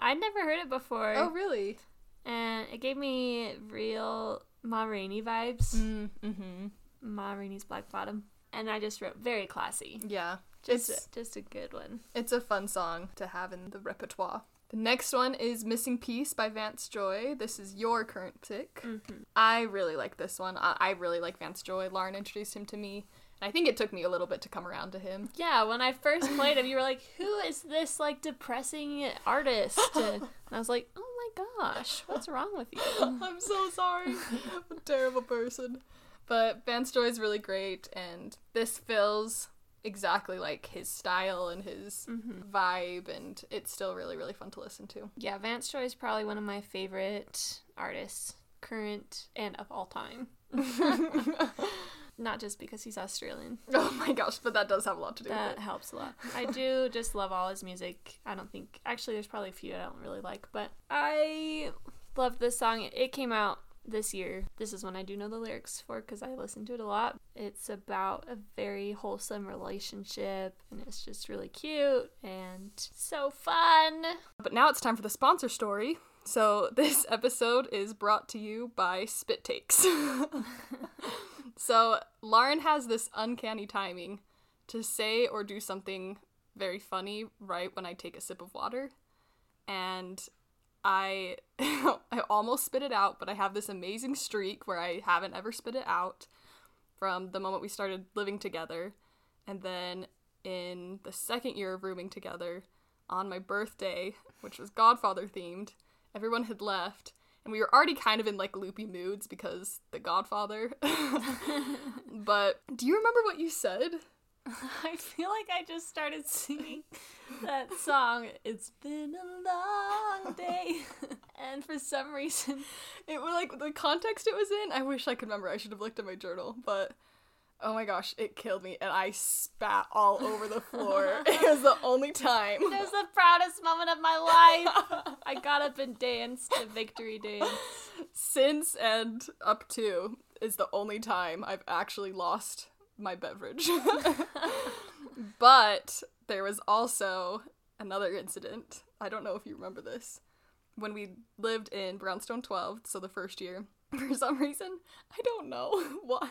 I'd never heard it before. Oh, really? And it gave me real Ma Rainey vibes. Mm-hmm. Ma Rainey's Black Bottom. And I just wrote, very classy. Yeah. Just, it's, a, just a good one. It's a fun song to have in the repertoire. The next one is Missing Piece by Vance Joy. This is your current pick. Mm-hmm. I really like this one. I-, I really like Vance Joy. Lauren introduced him to me. And I think it took me a little bit to come around to him. Yeah, when I first played him, you were like, who is this, like, depressing artist? And I was like, oh my gosh, what's wrong with you? I'm so sorry. I'm a terrible person. But Vance Joy is really great, and this fills... exactly like his style and his mm-hmm. vibe, and it's still really, really fun to listen to. Yeah, Vance Joy is probably one of my favorite artists, current and of all time. Not just because he's Australian. Oh my gosh, but that does have a lot to do that with it. That helps a lot. I do just love all his music. I don't think... Actually, there's probably a few I don't really like, but I love this song. It came out this year. This is one I do know the lyrics for because I listen to it a lot. It's about a very wholesome relationship, and it's just really cute and so fun. But now it's time for the sponsor story. So this episode is brought to you by Spit Takes. So Lauren has this uncanny timing to say or do something very funny right when I take a sip of water, and I I almost spit it out, but I have this amazing streak where I haven't ever spit it out from the moment we started living together. And then in the second year of rooming together, on my birthday, which was Godfather themed, everyone had left. And we were already kind of in like loopy moods because the Godfather. But do you remember what you said? I feel like I just started singing that song, It's Been a Long Day, and for some reason, it was like, the context it was in, I wish I could remember, I should have looked at my journal, but oh my gosh, it killed me, and I spat all over the floor. It was the only time. It was the proudest moment of my life. I got up and danced a victory dance. Since and up to is the only time I've actually lost my beverage. But there was also another incident. I don't know if you remember this. When we lived in Brownstone twelve, so the first year, for some reason, I don't know why,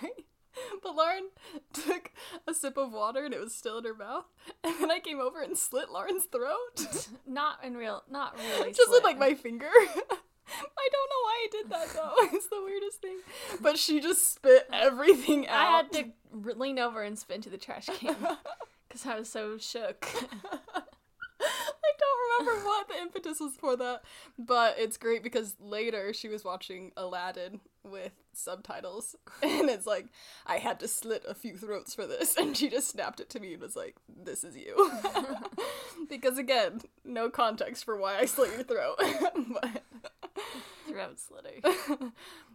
but Lauren took a sip of water and it was still in her mouth, and then I came over and slit Lauren's throat. Not in real, not really. Just with like my finger. I don't know why I did that, though. It's the weirdest thing. But she just spit everything out. I had to lean over and spit into the trash can because I was so shook. I remember what the impetus was for that, but it's great because later she was watching Aladdin with subtitles, and it's like, I had to slit a few throats for this, and she just snapped it to me and was like, this is you. Because again, no context for why I slit your throat. But... throat slitting.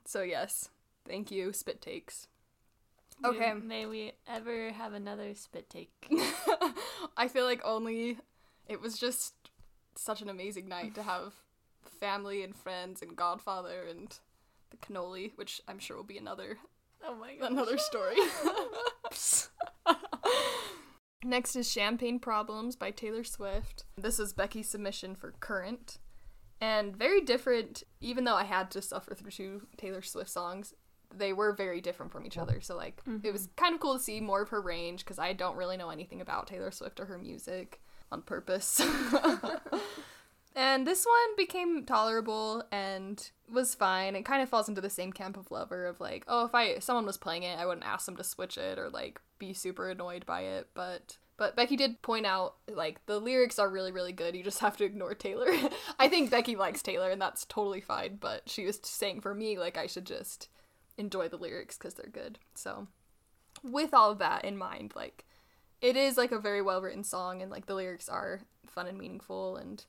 So yes, thank you, spit takes. Okay. Dude, may we ever have another spit take. I feel like only, it was just such an amazing night to have family and friends and Godfather and the cannoli, which I'm sure will be another, oh my gosh, another story. Next is Champagne Problems by Taylor Swift. This is Becky's submission for Current. And very different, even though I had to suffer through two Taylor Swift songs, they were very different from each other. So, like, mm-hmm. It was kind of cool to see more of her range, because I don't really know anything about Taylor Swift or her music on purpose. And this one became tolerable and was fine. It kind of falls into the same camp of Lover of, like, oh, if I if someone was playing it, I wouldn't ask them to switch it or, like, be super annoyed by it. But... But Becky did point out, like, the lyrics are really, really good. You just have to ignore Taylor. I think Becky likes Taylor, and that's totally fine. But she was saying, for me, like, I should just enjoy the lyrics because they're good. So with all of that in mind, like, it is, like, a very well-written song. And, like, the lyrics are fun and meaningful. And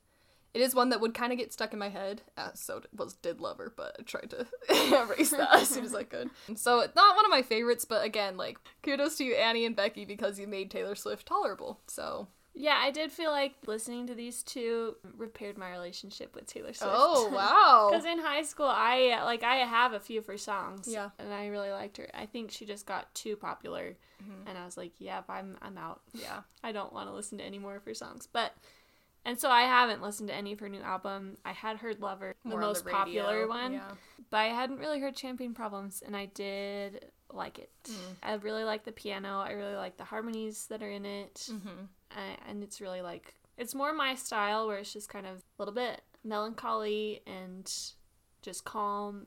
it is one that would kind of get stuck in my head. Uh, so was did Lover, but I tried to erase that as soon as I could. So it's not one of my favorites, but again, like, kudos to you, Annie and Becky, because you made Taylor Swift tolerable. So yeah, I did feel like listening to these two repaired my relationship with Taylor Swift. Oh, wow. Because in high school, I, like, I have a few of her songs. Yeah. And I really liked her. I think she just got too popular. Mm-hmm. And I was like, yeah, I'm, I'm out. Yeah. I don't want to listen to any more of her songs. But... And so I haven't listened to any of her new album. I had heard Lover, the More most the popular one, yeah. But I hadn't really heard Champagne Problems, and I did like it. Mm. I really like the piano. I really like the harmonies that are in it, mm-hmm. I, and it's really, like, it's more my style, where it's just kind of a little bit melancholy and just calm,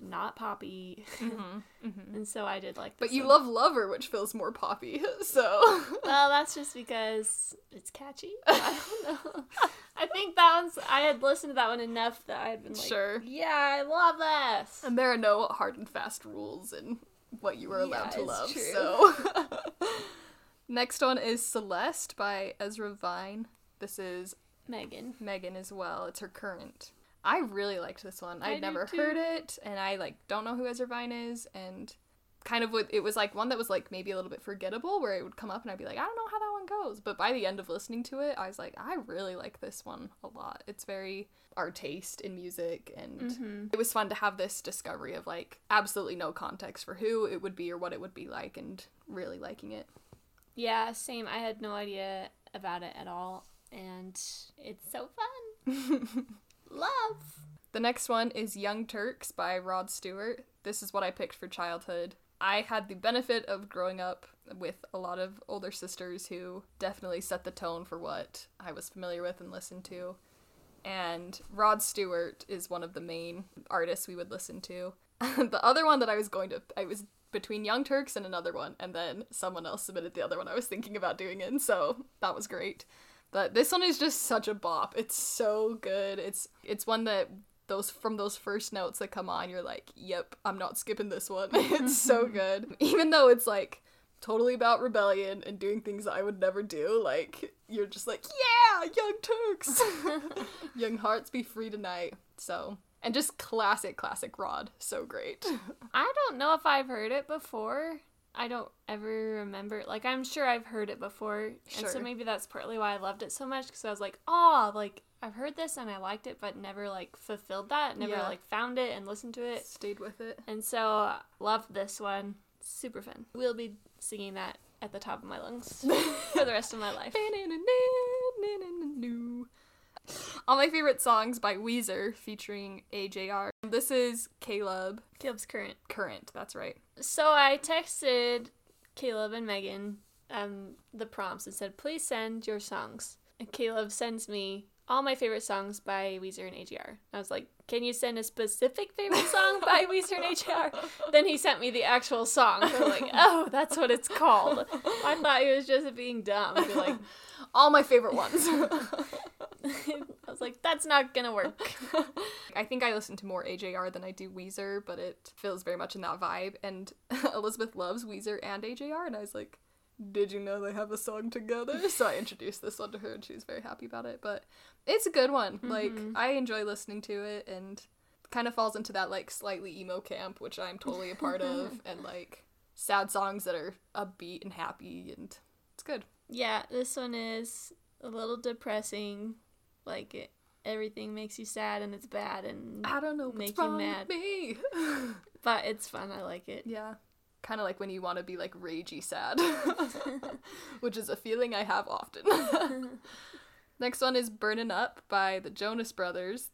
not poppy. Mm-hmm. Mm-hmm. And so I did like this. But you song. Love Lover, which feels more poppy, so. Well, that's just because it's catchy. I don't know. I think that one's, I had listened to that one enough that I had been like, sure. Yeah, I love this. And there are no hard and fast rules in what you were allowed yeah, to love, true. So. Next one is Celeste by Ezra Vine. This is Megan. Megan as well. It's her current. I really liked this one. I'd I never heard it, and I, like, don't know who Ezra Vine is, and kind of would, it was, like, one that was, like, maybe a little bit forgettable, where it would come up, and I'd be like, I don't know how that one goes, but by the end of listening to it, I was like, I really like this one a lot. It's very our taste in music, and mm-hmm. It was fun to have this discovery of, like, absolutely no context for who it would be or what it would be like, and really liking it. Yeah, same. I had no idea about it at all, and it's so fun. Love. The next one is Young Turks by Rod Stewart. This is what I picked for childhood. I had the benefit of growing up with a lot of older sisters who definitely set the tone for what I was familiar with and listened to. And Rod Stewart is one of the main artists we would listen to. The other one that I was going to, I was between Young Turks and another one, and then someone else submitted the other one I was thinking about doing it, and so that was great. But this one is just such a bop. It's so good. It's it's one that those from those first notes that come on, you're like, yep, I'm not skipping this one. It's so good. Even though it's, like, totally about rebellion and doing things that I would never do, like, you're just like, yeah, Young Turks. Young hearts be free tonight. So, and just classic, classic Rod. So great. I don't know if I've heard it before. I don't ever remember, like, I'm sure I've heard it before, sure. And so maybe that's partly why I loved it so much, because I was like, oh, like, I've heard this and I liked it, but never, like, fulfilled that, never, yeah. like, found it and listened to it. Stayed with it. And so, uh, loved this one. Super fun. We'll be singing that at the top of my lungs for the rest of my life. All My Favorite Songs by Weezer featuring A J R. This is Caleb. Caleb's current. Current, that's right. So I texted Caleb and Megan um, the prompts and said, please send your songs. And Caleb sends me All My Favorite Songs by Weezer and A J R. I was like, can you send a specific favorite song by Weezer and A J R? Then he sent me the actual song. So I was like, oh, that's what it's called. I thought he was just being dumb. Like, all my favorite ones. I was like, that's not gonna work. I think I listen to more A J R than I do Weezer, but it feels very much in that vibe. And Elizabeth loves Weezer and A J R, and I was like, did you know they have a song together? So I introduced this one to her, and she was very happy about it. But it's a good one. Mm-hmm. Like, I enjoy listening to it, and kind of falls into that, like, slightly emo camp, which I'm totally a part of, and, like, sad songs that are upbeat and happy, and it's good. Yeah, this one is a little depressing. Like, it, everything makes you sad, and it's bad, and I don't know what's make wrong you mad. With me. But it's fun. I like it. Yeah. Kind of like when you want to be, like, ragey sad, which is a feeling I have often. Next one is Burnin' Up by the Jonas Brothers.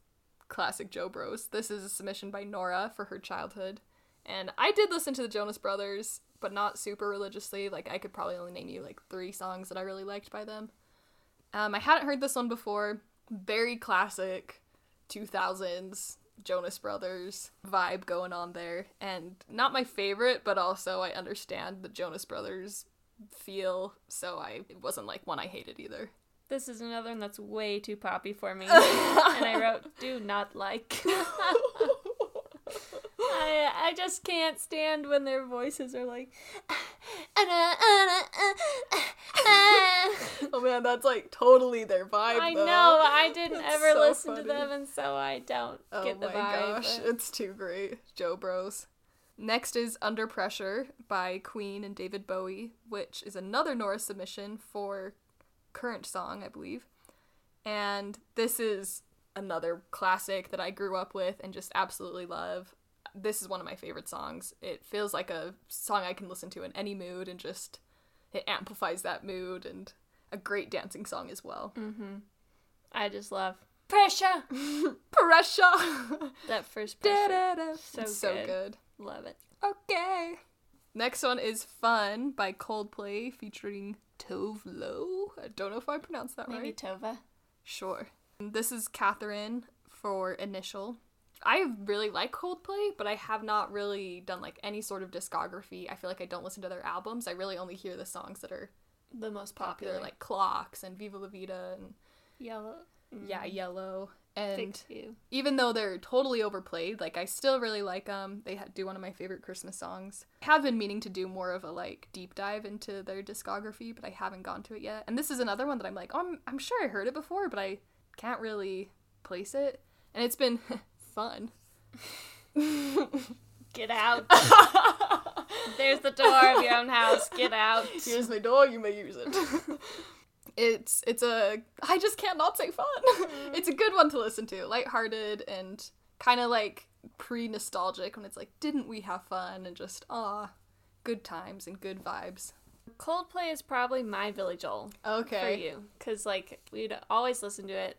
Classic Joe Bros. This is a submission by Nora for her childhood. And I did listen to the Jonas Brothers, but not super religiously. Like, I could probably only name you, like, three songs that I really liked by them. Um, I hadn't heard this one before. Very classic two thousands Jonas Brothers vibe going on there. And not my favorite, but also I understand the Jonas Brothers feel, so I it wasn't, like, one I hated either. This is another one that's way too poppy for me. And I wrote, do not like. I I just can't stand when their voices are like... Oh man, that's like totally their vibe, I though. know, I didn't that's ever so listen funny. to them, and so I don't oh get the vibe. Oh my gosh, but... it's too great. Joe Bros. Next is Under Pressure by Queen and David Bowie, which is another Nora submission for... current song, I believe. And this is another classic that I grew up with and just absolutely love. This is one of my favorite songs. It feels like a song I can listen to in any mood, and just it amplifies that mood, and a great dancing song as well. Mm-hmm. I just love pressure. Pressure. That first pressure. Da, da, da. So, so good. good. Love it. Okay. Next one is Fun by Coldplay featuring Tovlo? I don't know if I pronounced that Maybe right. Maybe Tova. Sure. This is Catherine for Initial. I really like Coldplay, but I have not really done, like, any sort of discography. I feel like I don't listen to their albums. I really only hear the songs that are the most popular, popular like Clocks and Viva La Vida and Yellow. Yeah, Yellow. And even though they're totally overplayed, like, I still really like them. They ha- do one of my favorite Christmas songs. I have been meaning to do more of a, like, deep dive into their discography, but I haven't gone to it yet. And this is another one that I'm like, oh, I'm, I'm sure I heard it before, but I can't really place it. And it's been fun. Get out. There's the door of your own house. Get out. Here's my door. You may use it. It's, it's a, I just can't not say fun. It's a good one to listen to. Lighthearted and kind of like pre-nostalgic when it's like, didn't we have fun? And just, ah, good times and good vibes. Coldplay is probably my Billy Joel. Okay. For you. Because, like, we'd always listen to it.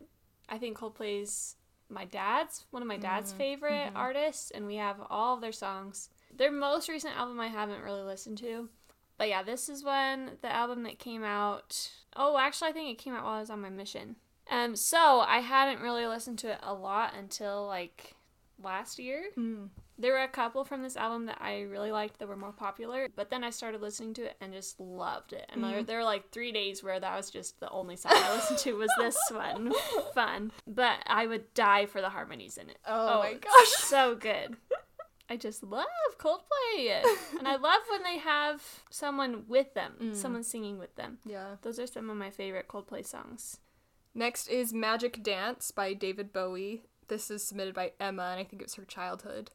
I think Coldplay's my dad's, one of my dad's mm-hmm. favorite mm-hmm. artists. And we have all of their songs. Their most recent album I haven't really listened to. But yeah, this is one, the album that came out, oh, actually, I think it came out while I was on my mission. Um, so I hadn't really listened to it a lot until, like, last year. Mm. There were a couple from this album that I really liked that were more popular, but then I started listening to it and just loved it. And mm. there, there were, like, three days where that was just the only song I listened to was this one. Fun. But I would die for the harmonies in it. Oh, oh my gosh. So good. I just love Coldplay, and I love when they have someone with them, mm. someone singing with them. Yeah. Those are some of my favorite Coldplay songs. Next is Magic Dance by David Bowie. This is submitted by Emma, and I think it was her childhood.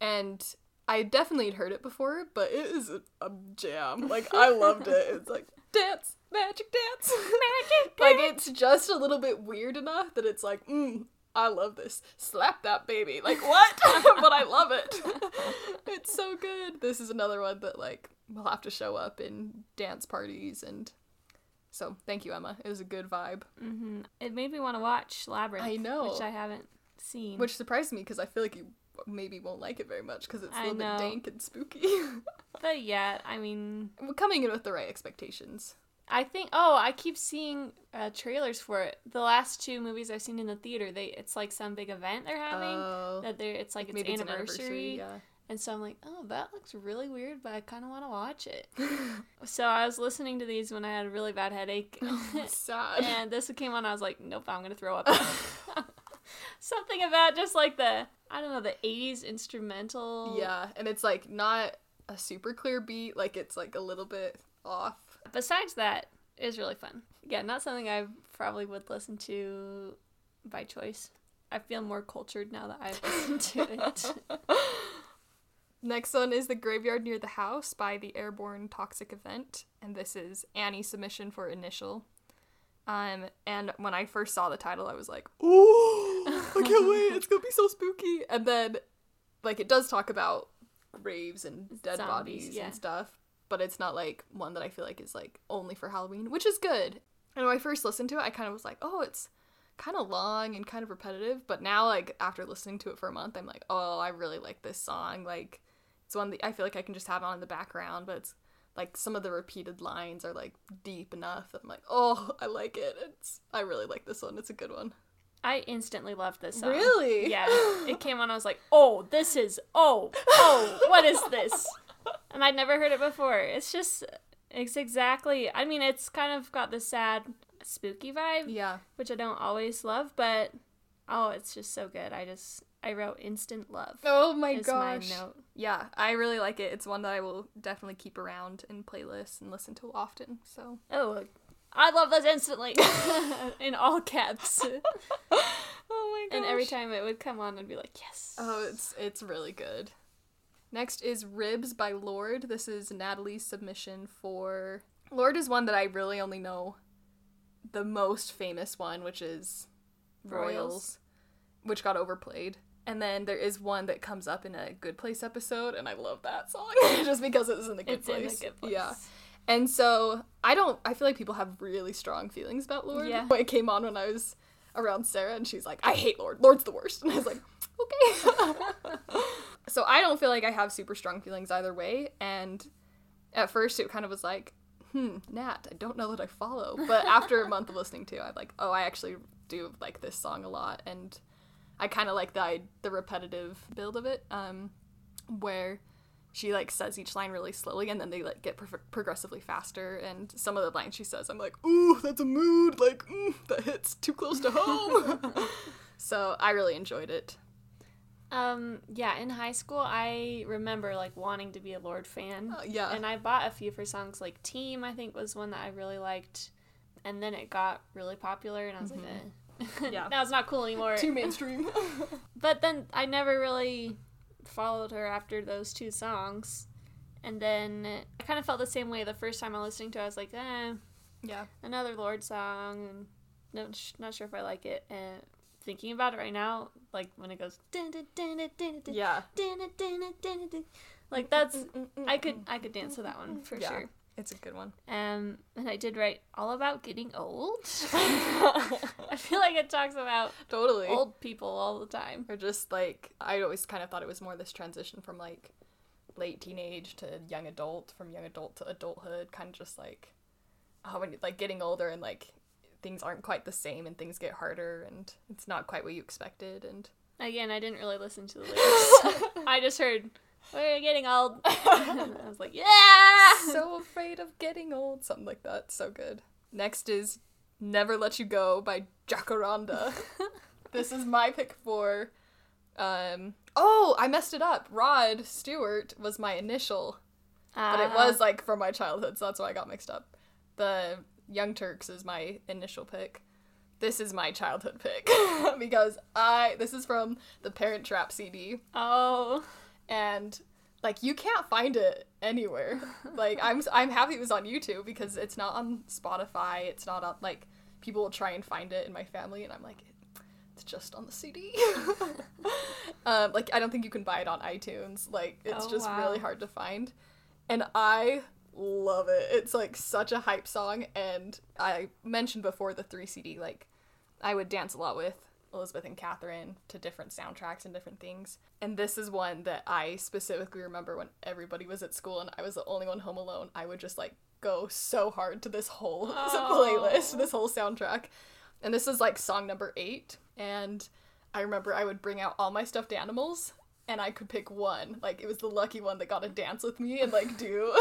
And I definitely had heard it before, but it is a, a jam. Like, I loved it. It's like, dance, magic dance. Magic dance. Like, it's just a little bit weird enough that it's like, mm. I love this. Slap that baby. Like, what? But I love it. It's so good. This is another one that, like, will have to show up in dance parties. And so thank you, Emma. It was a good vibe. Mm-hmm. It made me want to watch Labyrinth. I know. Which I haven't seen. Which surprised me because I feel like you maybe won't like it very much because it's a little bit dank and spooky. But yeah, I mean. We're coming in with the right expectations. I think, oh, I keep seeing uh, trailers for it. The last two movies I've seen in the theater, they it's like some big event they're having. Oh, that they're, it's like its anniversary. It's an anniversary yeah. And so I'm like, oh, that looks really weird, but I kind of want to watch it. So I was listening to these when I had a really bad headache. Oh, sad. And this came on, I was like, nope, I'm going to throw up. Something about just like the, I don't know, the eighties instrumental. Yeah, and it's like not a super clear beat, like it's like a little bit off. Besides that, it was really fun. Yeah, not something I probably would listen to by choice. I feel more cultured now that I've listened to it. Next one is The Graveyard Near the House by the Airborne Toxic Event, and this is Annie's submission for Initial. Um, and when I first saw the title, I was like, ooh, I can't wait, it's gonna be so spooky. And then, like, it does talk about graves and dead Zombies, bodies yeah. and stuff, but it's not, like, one that I feel like is, like, only for Halloween, which is good. And when I first listened to it, I kind of was like, oh, it's kind of long and kind of repetitive, but now, like, after listening to it for a month, I'm like, oh, I really like this song. Like, it's one that I feel like I can just have on in the background, but it's like, some of the repeated lines are, like, deep enough that I'm like, oh, I like it. It's I really like this one. It's a good one. I instantly loved this song. Really? Yeah. It came on, I was like, oh, this is, oh, oh, what is this? And I'd never heard it before. It's just, it's exactly, I mean, it's kind of got the sad, spooky vibe. Yeah. Which I don't always love, but, oh, it's just so good. I just... I wrote instant love. Oh my gosh. My note. Yeah, I really like it. It's one that I will definitely keep around in playlists and listen to often. So. Oh, I love this instantly. In all caps. Oh my gosh. And every time it would come on, I'd be like, yes. Oh, it's it's really good. Next is Ribs by Lorde. This is Natalie's submission for... Lorde is one that I really only know the most famous one, which is Royals, Royals which got overplayed. And then there is one that comes up in a Good Place episode, and I love that song just because it was in the Good it's Place. It's in the Good Place. Yeah. And so, I don't, I feel like people have really strong feelings about Lorde. Yeah. It came on when I was around Sarah, and she's like, I hate Lorde. Lorde's the worst. And I was like, okay. So, I don't feel like I have super strong feelings either way. And at first, it kind of was like, hmm, Nat, I don't know that I follow. But after a month of listening to it, I'm like, oh, I actually do like this song a lot. And I kind of like the the repetitive build of it, um, where she, like, says each line really slowly, and then they, like, get pro- progressively faster, and some of the lines she says, I'm like, ooh, that's a mood, like, mm, that hits too close to home. So I really enjoyed it. Um, yeah, in high school, I remember, like, wanting to be a Lorde fan. Uh, yeah. And I bought a few for songs, like, Team, I think, was one that I really liked, and then it got really popular, and I was mm-hmm. like, eh. Yeah. Now it's not cool anymore. Too mainstream. But then I never really followed her after those two songs. And then I kind of felt the same way the first time I listened to it. I was like, eh, yeah, another Lorde song. No, not sure if I like it. And thinking about it right now, like when it goes, yeah, like that's, I could I could dance to that one for yeah. sure. It's a good one. Um, and I did write All About Getting Old. I feel like it talks about totally old people all the time. Or just, like, I always kind of thought it was more this transition from, like, late teenage to young adult, from young adult to adulthood, kind of just, like, oh, when, like, getting older and, like, things aren't quite the same and things get harder and it's not quite what you expected. And again, I didn't really listen to the lyrics. I just heard... We're getting old. I was like, yeah! So afraid of getting old. Something like that. So good. Next is Never Let You Go by Jacaranda. This is my pick for... Um, oh, I messed it up. Rod Stewart was my initial. Uh, but it was, like, from my childhood, so that's why I got mixed up. The Young Turks is my initial pick. This is my childhood pick. Because I... This is from the Parent Trap C D. Oh... And, like, you can't find it anywhere. Like, I'm I'm happy it was on YouTube because it's not on Spotify. It's not on, like, people will try and find it in my family. And I'm like, it's just on the C D. um, like, I don't think you can buy it on iTunes. Like, it's oh, just wow. really hard to find. And I love it. It's, like, such a hype song. And I mentioned before the Three C D, like, I would dance a lot with Elizabeth and Catherine to different soundtracks and different things. And this is one that I specifically remember when everybody was at school and I was the only one home alone. I would just, like, go so hard to this whole oh. playlist, this whole soundtrack. And this is, like, song number eight. And I remember I would bring out all my stuffed animals and I could pick one. Like, it was the lucky one that got to dance with me and, like, do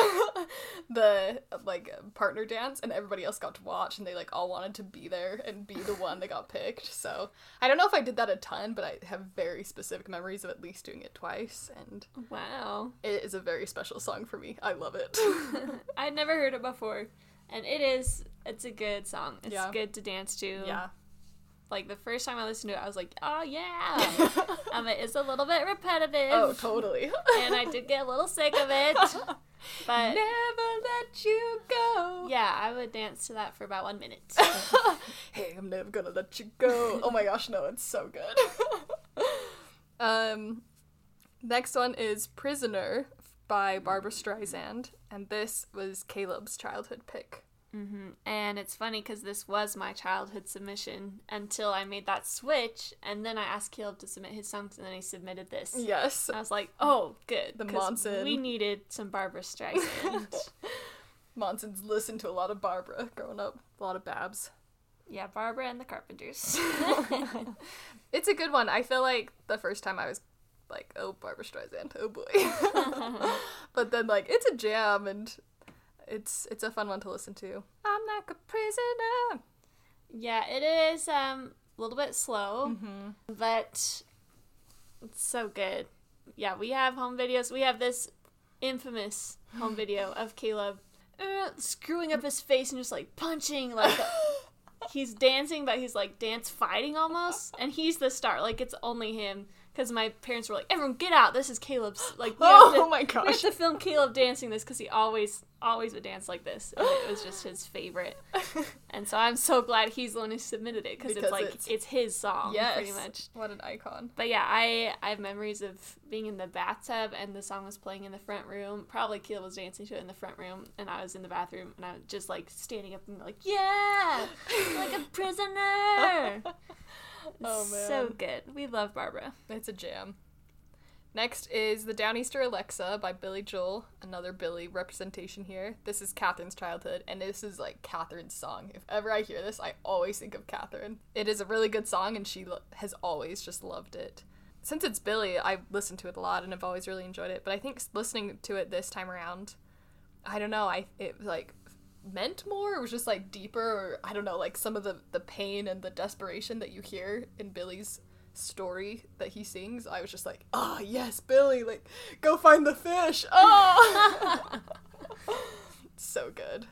the, like, partner dance, and everybody else got to watch, and they, like, all wanted to be there and be the one that got picked. So I don't know if I did that a ton, but I have very specific memories of at least doing it twice, and wow, it is a very special song for me. I love it. I'd never heard it before, and it is, it's a good song. It's yeah. good to dance to. Yeah. Like, the first time I listened to it, I was like, oh, yeah. um, it's a little bit repetitive. Oh, totally. And I did get a little sick of it. But never let you go. Yeah, I would dance to that for about one minute. Hey, I'm never gonna let you go. Oh, my gosh, no, it's so good. um, next one is Prisoner by Barbra Streisand. And this was Caleb's childhood pick. Mm-hmm. And it's funny because this was my childhood submission until I made that switch, and then I asked Caleb to submit his songs, and then he submitted this. Yes. And I was like, oh, good. The Monson. We needed some Barbra Streisand. Monson's listened to a lot of Barbra growing up. A lot of Babs. Yeah, Barbra and the Carpenters. It's a good one. I feel like the first time I was like, oh, Barbra Streisand, oh boy. But then, like, it's a jam, and... It's it's a fun one to listen to. I'm like a prisoner. Yeah, it is um, a little bit slow, mm-hmm. but it's so good. Yeah, we have home videos. We have this infamous home video of Caleb uh, screwing up his face and just, like, punching. Like, he's dancing, but he's, like, dance fighting almost. And he's the star. Like, it's only him. Because my parents were like, everyone get out, this is Caleb's, like, we have to, oh my gosh. We have to film Caleb dancing this, because he always, always would dance like this, and it was just his favorite. And so I'm so glad he's the one who submitted it, cause because it's like, it's, it's his song, yes, pretty much. What an icon. But yeah, I, I have memories of being in the bathtub, and the song was playing in the front room, probably Caleb was dancing to it in the front room, and I was in the bathroom, and I was just, like, standing up and like, yeah, like a prisoner. Oh, man. So good. We love Barbra. It's a jam. Next is The Downeaster Alexa by Billy Joel. Another Billy representation here. This is Catherine's childhood, and this is, like, Catherine's song. If ever I hear this, I always think of Catherine. It is a really good song, and she lo- has always just loved it. Since it's Billy, I've listened to it a lot, and I've always really enjoyed it, but I think listening to it this time around, I don't know, I it, like... meant more. It was just, like, deeper, or I don't know, like, some of the the pain and the desperation that you hear in Billy's story that he sings, I was just like, oh yes, Billy, like, go find the fish. Oh. So good.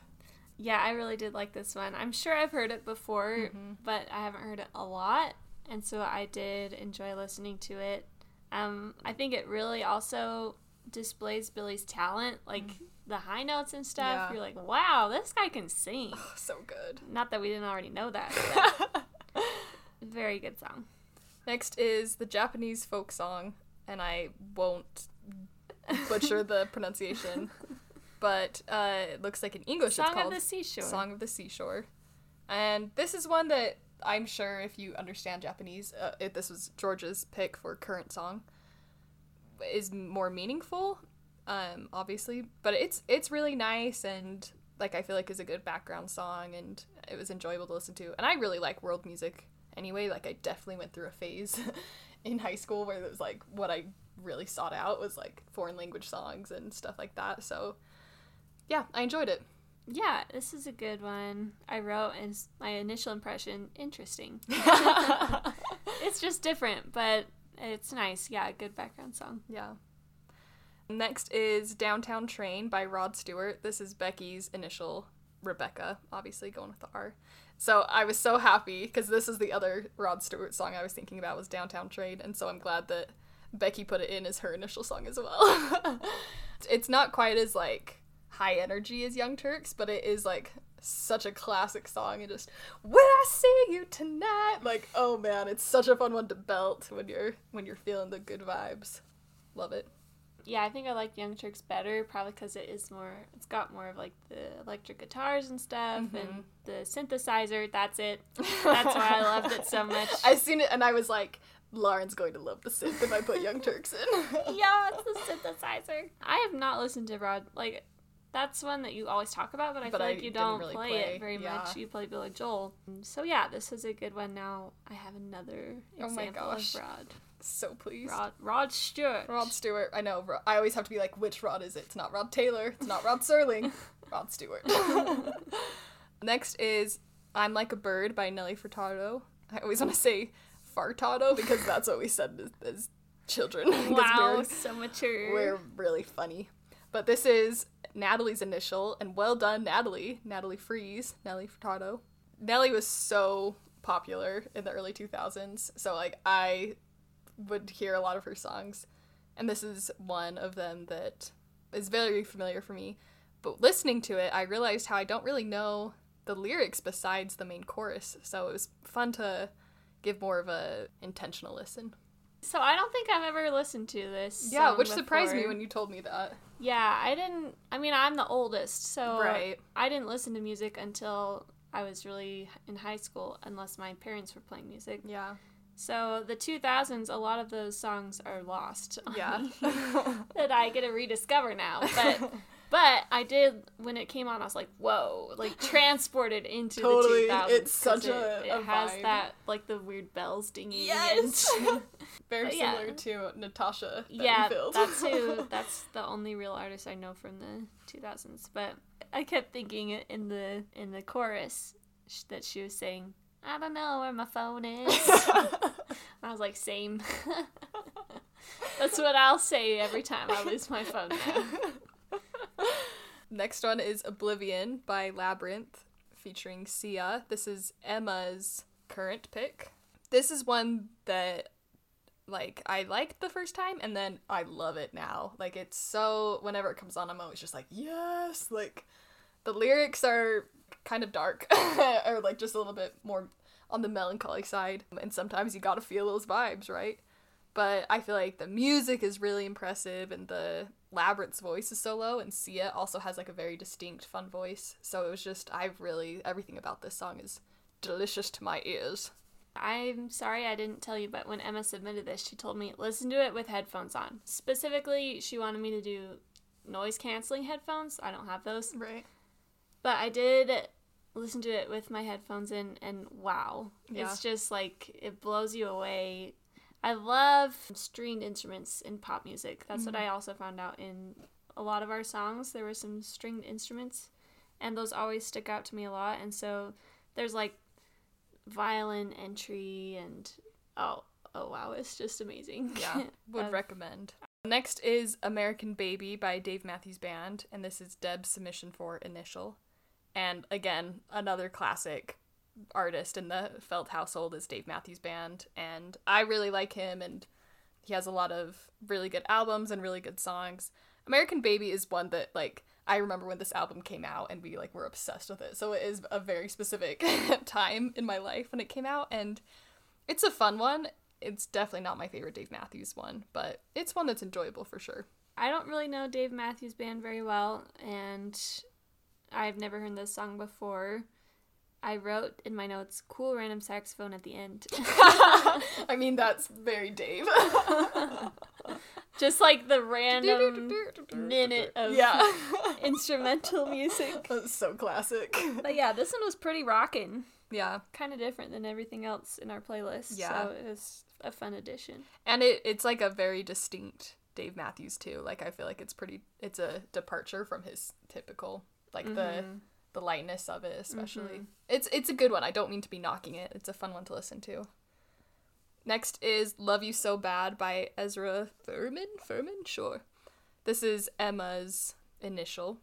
Yeah, I really did like this one. I'm sure I've heard it before, mm-hmm. but I haven't heard it a lot, and so I did enjoy listening to it. um I think it really also displays Billy's talent, like, mm-hmm. the high notes and stuff, yeah. You're like, wow, this guy can sing. Oh, so good. Not that we didn't already know that. Very good song. Next is the Japanese folk song, and I won't butcher the pronunciation, but uh, it looks like in English song it's called... Song of the Seashore. Song of the Seashore. And this is one that I'm sure if you understand Japanese, uh, if this was George's pick for current song, is more meaningful. Um, obviously, but it's it's really nice, and, like, I feel like is a good background song, and it was enjoyable to listen to. And I really like world music anyway. Like, I definitely went through a phase in high school where it was like what I really sought out was, like, foreign language songs and stuff like that. So yeah, I enjoyed it. Yeah, this is a good one. I wrote, and my initial impression, interesting. It's just different, but it's nice. Yeah, a good background song. Yeah. Next is Downtown Train by Rod Stewart. This is Becky's initial, Rebecca, obviously going with the R. So I was so happy, because this is the other Rod Stewart song I was thinking about was Downtown Train, and so I'm glad that Becky put it in as her initial song as well. It's not quite as, like, high energy as Young Turks, but it is, like, such a classic song, and just, will I see you tonight? Like, oh man, it's such a fun one to belt when you're when you're feeling the good vibes. Love it. Yeah, I think I like Young Turks better, probably because it is more, it's got more of, like, the electric guitars and stuff, mm-hmm. and the synthesizer, that's it. That's why I loved it so much. I've seen it, and I was like, Lauren's going to love the synth if I put Young Turks in. Yeah, it's the synthesizer. I have not listened to Rod, like, that's one that you always talk about, but I but feel I like you don't really play, play it very yeah. much. You play Billy Joel. So yeah, this is a good one. Now I have another example oh my gosh. of Rod. So pleased. Rod, Rod Stewart. Rod Stewart. I know. I always have to be like, which Rod is it? It's not Rod Taylor. It's not Rod Serling. Rod Stewart. Next is I'm Like a Bird by Nelly Furtado. I always want to say Fartado because that's what we said as, as children. Wow, so mature. We're really funny. But this is Natalie's initial, and well done, Natalie. Natalie Freeze. Nelly Furtado. Nelly was so popular in the early two thousands, so like I would hear a lot of her songs, and this is one of them that is very familiar for me. But listening to it, I realized how I don't really know the lyrics besides the main chorus, so it was fun to give more of a intentional listen. So I don't think I've ever listened to this. Yeah, which before. Surprised me when you told me that. Yeah, I didn't, I mean, I'm the oldest, so right. I didn't listen to music until I was really in high school, unless my parents were playing music. Yeah. So the two thousands, a lot of those songs are lost on yeah. me that I get to rediscover now. But but I did, when it came on, I was like, whoa, like transported into totally. The two thousands. It's such a It, it a has vibe. That, like the weird bells dinging. Yes! And very but, yeah. similar to Natasha. That yeah, that's who, that's the only real artist I know from the two thousands. But I kept thinking in the in the chorus sh- that she was saying, I don't know where my phone is. I was like, same. That's what I'll say every time I lose my phone now. Next one is Oblivion by Labyrinth featuring Sia. This is Emma's current pick. This is one that, like, I liked the first time, and then I love it now. Like, it's so, whenever it comes on, I'm always just like, yes! Like, the lyrics are kind of dark, or, like, just a little bit more on the melancholy side, and sometimes you gotta feel those vibes, right? But I feel like the music is really impressive, and the Labyrinth's voice is so low, and Sia also has, like, a very distinct, fun voice, so it was just, I've really, everything about this song is delicious to my ears. I'm sorry I didn't tell you, but when Emma submitted this, she told me, listen to it with headphones on. Specifically, she wanted me to do noise-canceling headphones. I don't have those. Right. But I did listen to it with my headphones in, and wow. Yeah. It's just, like, it blows you away. I love stringed instruments in pop music. That's mm-hmm. what I also found out in a lot of our songs. There were some stringed instruments, and those always stick out to me a lot. And so there's, like, violin entry and oh oh wow it's just amazing. Yeah. Would uh, recommend. Next is American Baby by Dave Matthews Band, and this is Deb's submission for Initial, and again another classic artist in the Felt household is Dave Matthews Band, and I really like him, and he has a lot of really good albums and really good songs. American Baby is one that, like, I remember when this album came out and we, like, were obsessed with it. So it is a very specific time in my life when it came out, and it's a fun one. It's definitely not my favorite Dave Matthews one, but it's one that's enjoyable for sure. I don't really know Dave Matthews Band very well, and I've never heard this song before. I wrote in my notes, cool random saxophone at the end. I mean, that's very Dave. Just like the random minute of yeah. instrumental music. That's so classic. But yeah, this one was pretty rockin'. Yeah. Kind of different than everything else in our playlist. Yeah. So it was a fun addition. And it it's like a very distinct Dave Matthews too. Like, I feel like it's pretty, it's a departure from his typical, like mm-hmm. the the lightness of it especially. Mm-hmm. It's it's a good one. I don't mean to be knocking it. It's a fun one to listen to. Next is Love You So Bad by Ezra Furman? Furman? Sure. This is Emma's initial.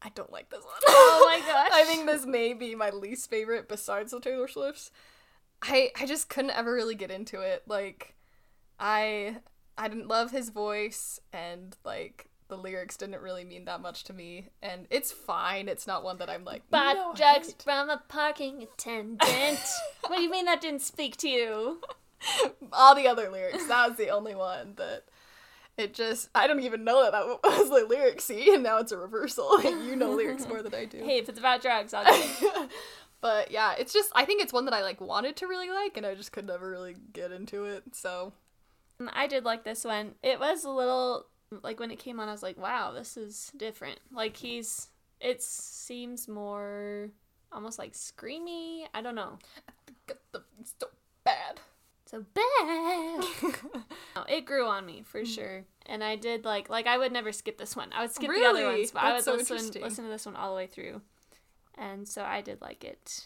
I don't like this one. Oh my gosh. I think this may be my least favorite besides the Taylor Swifts. I, I just couldn't ever really get into it. Like, I I didn't love his voice, and, like, the lyrics didn't really mean that much to me, and it's fine. It's not one that I'm like, bought no, drugs hate. From a parking attendant. What do you mean that didn't speak to you? All the other lyrics, that was the only one that it just, I don't even know that that was the lyrics, see, and now it's a reversal. You know lyrics more than I do. Hey, if it's about drugs, I'll do it. But yeah, it's just, I think it's one that I, like, wanted to really like, and I just could never really get into it, so. I did like this one. It was a little, like, when it came on, I was like, wow, this is different. Like, he's, it seems more almost, like, screamy. I don't know. It's so bad. so bad. It grew on me for sure. And I did like, like I would never skip this one. I would skip really? the other ones, but That's I would so listen, listen to this one all the way through. And so I did like it.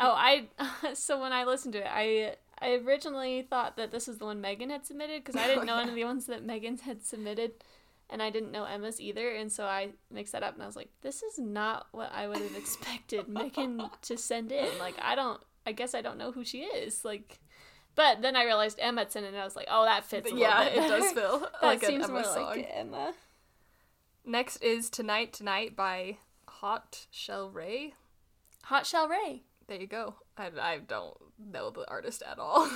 Oh, I, so when I listened to it, I, I originally thought that this was the one Megan had submitted because I didn't oh, know yeah. any of the ones that Megan's had submitted. And I didn't know Emma's either, and so I mixed that up, and I was like, this is not what I would have expected Megan to send in. Like, I don't, I guess I don't know who she is. Like, but then I realized Emma sent in, and I was like, oh, that fits a yeah, little bit better. Yeah, it does feel that like seems an Emma more song. Like Emma. Next is Tonight Tonight by Hot Shell Ray. Hot Shell Ray. There you go. I, I don't know the artist at all.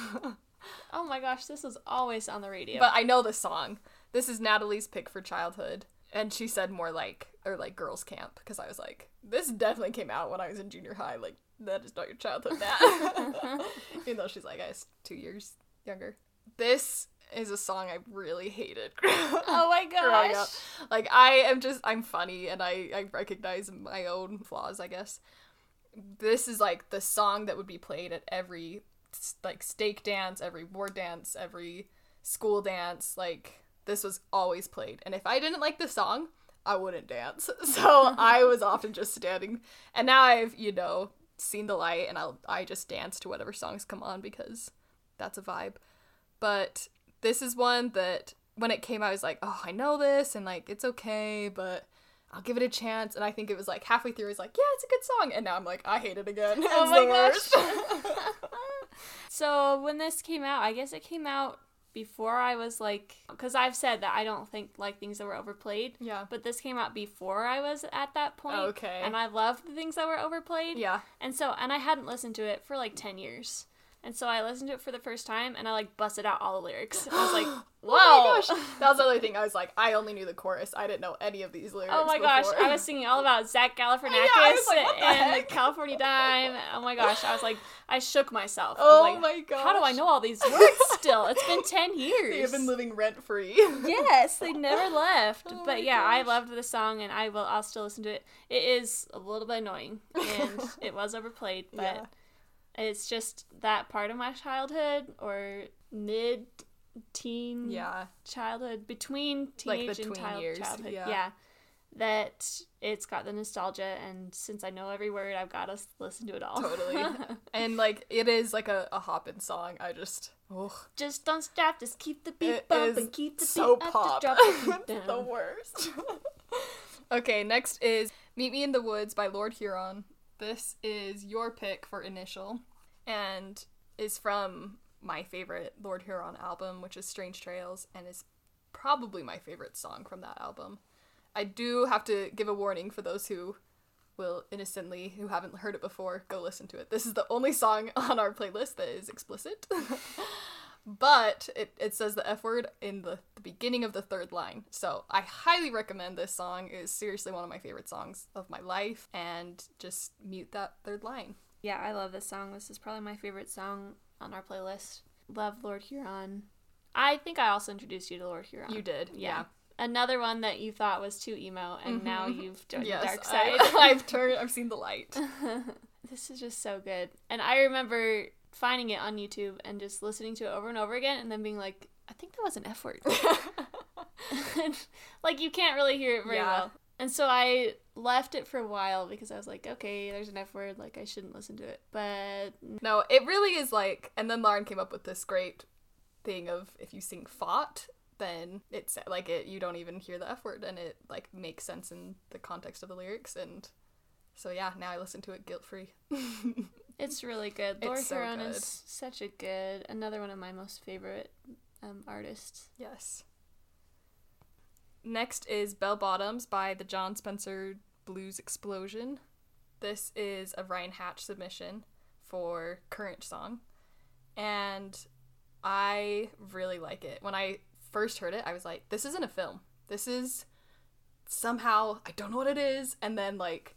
Oh my gosh, this was always on the radio. But I know this song. This is Natalie's pick for childhood, and she said more like, or like girls camp, because I was like, this definitely came out when I was in junior high, like, that is not your childhood, that. Even though she's like, I was two years younger. This is a song I really hated. Oh my gosh. Like, I am just, I'm funny, and I, I recognize my own flaws, I guess. This is like the song that would be played at every, like, stake dance, every board dance, every school dance, like... This was always played. And if I didn't like the song, I wouldn't dance. So I was often just standing. And now I've, you know, seen the light and I'll I just dance to whatever songs come on because that's a vibe. But this is one that when it came, I was like, oh, I know this. And like, it's okay, but I'll give it a chance. And I think it was like halfway through, I was like, yeah, it's a good song. And now I'm like, I hate it again. It's oh my the gosh. worst. So when this came out, I guess it came out before I was like, because I've said that I don't think like things that were overplayed. Yeah. But this came out before I was at that point. Okay. And I loved the things that were overplayed. Yeah. And so, and I hadn't listened to it for like ten years. And so I listened to it for the first time and I like busted out all the lyrics. And I was like, whoa. Oh my gosh. That was the other thing. I was like, I only knew the chorus. I didn't know any of these lyrics. Oh my before. gosh. I was singing all about Zach Galifianakis yeah, I was like, what the and heck? California Dime. Oh my gosh. I was like, I shook myself. Oh I was like, my gosh. How do I know all these words still? It's been ten years. They have been living rent free. Yes. They never left. Oh but yeah, gosh. I loved the song and I will, I'll still listen to it. It is a little bit annoying and it was overplayed, but. Yeah. It's just that part of my childhood or mid-teen yeah. childhood, between teenage like and child- years. childhood, yeah. yeah, that it's got the nostalgia, and since I know every word, I've got to listen to it all. Totally. And, like, it is, like, a, a hoppin' song. I just, oh. Just don't stop, just keep the beat bumping, keep the so beat pop. Up, just drop the beat down. It's the worst. Okay, next is Meet Me in the Woods by Lord Huron. This is your pick for initial and is from my favorite Lord Huron album, which is Strange Trails, and is probably my favorite song from that album. I do have to give a warning for those who will innocently, who haven't heard it before, go listen to it. This is the only song on our playlist that is explicit, but it, it says the F word in the, the beginning of the third line. So I highly recommend this song. It is seriously one of my favorite songs of my life. And just mute that third line. Yeah, I love this song. This is probably my favorite song on our playlist. Love Lord Huron. I think I also introduced you to Lord Huron. You did, yeah. yeah. Another one that you thought was too emo, and mm-hmm. now you've done yes, the dark side. I, I've turned. I've seen the light. This is just so good. And I remember finding it on YouTube and just listening to it over and over again and then being like, I think that was an F word. Like, you can't really hear it very yeah. well. And so I left it for a while because I was like, okay, there's an F word, like, I shouldn't listen to it. But no, it really is like, and then Lauren came up with this great thing of if you sing fought, then it's like it you don't even hear the F word and it like makes sense in the context of the lyrics. And so yeah, now I listen to it guilt-free. It's really good. Lord so Huron good. Is such a good, another one of my most favorite um, artists. Yes. Next is Bell Bottoms by the John Spencer Blues Explosion. This is a Ryan Hatch submission for current song. And I really like it. When I first heard it, I was like, this isn't a film. This is somehow, I don't know what it is. And then like,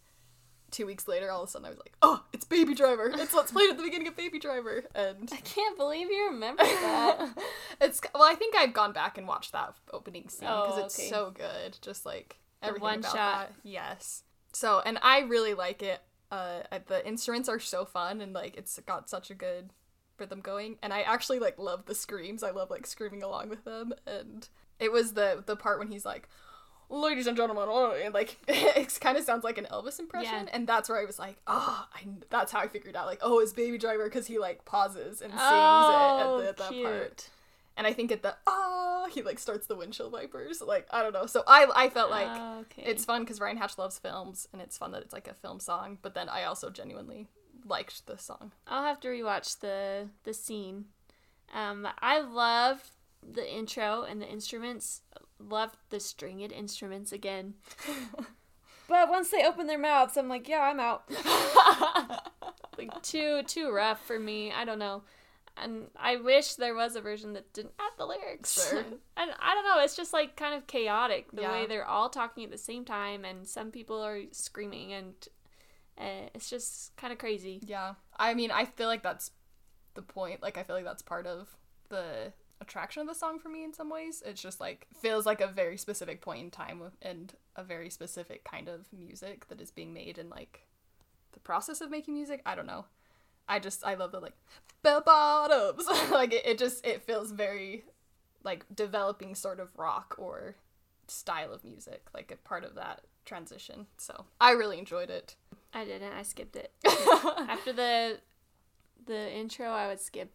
two weeks later, all of a sudden I was like, oh, it's Baby Driver. It's Let's Play It at the beginning of Baby Driver. And I can't believe you remember that. It's well, I think I've gone back and watched that opening scene because oh, okay. it's so good. Just like everything the one about shot. That. Yes. So, and I really like it. Uh, the instruments are so fun and like it's got such a good rhythm going, and I actually like love the screams. I love like screaming along with them, and it was the the part when he's like, ladies and gentlemen, and like it kind of sounds like an Elvis impression, yeah. and that's where I was like, oh, I, that's how I figured out like, oh, it's Baby Driver, because he like pauses and sings oh, it at, the, at that part. And I think at the oh, he like starts the windshield wipers. Like I don't know. So I I felt like oh, okay. it's fun because Ryan Hatch loves films, and it's fun that it's like a film song. But then I also genuinely liked the song. I'll have to rewatch the the scene. Um, I loved the intro and the instruments. Loved the stringed instruments again. But once they open their mouths, I'm like, yeah, I'm out. Like too too rough for me. I don't know. And I wish there was a version that didn't add the lyrics. Sure. And I don't know, it's just like kind of chaotic the yeah. way they're all talking at the same time, and some people are screaming, and uh, it's just kind of crazy. Yeah. I mean, I feel like that's the point. Like, I feel like that's part of the attraction of the song for me in some ways. It's just like feels like a very specific point in time and a very specific kind of music that is being made, and like the process of making music. I don't know. I just, I love the, like, bell bottoms. Like, it, it just, it feels very, like, developing sort of rock or style of music, like, a part of that transition. So, I really enjoyed it. I didn't. I skipped it. After the the intro, I would skip.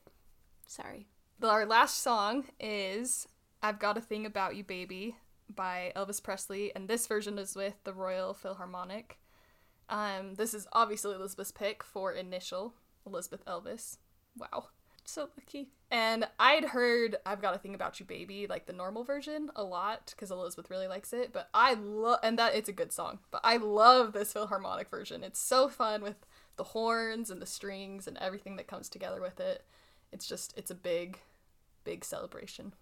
Sorry. Our last song is I've Got a Thing About You, Baby by Elvis Presley, and this version is with the Royal Philharmonic. Um, this is obviously Elizabeth's pick for Initial. Elizabeth Elvis. Wow. So lucky. And I'd heard I've Got a Thing About You, Baby, like the normal version, a lot, because Elizabeth really likes it, but I love, and that, it's a good song, but I love this Philharmonic version. It's so fun with the horns and the strings and everything that comes together with it. It's just, it's a big, big celebration.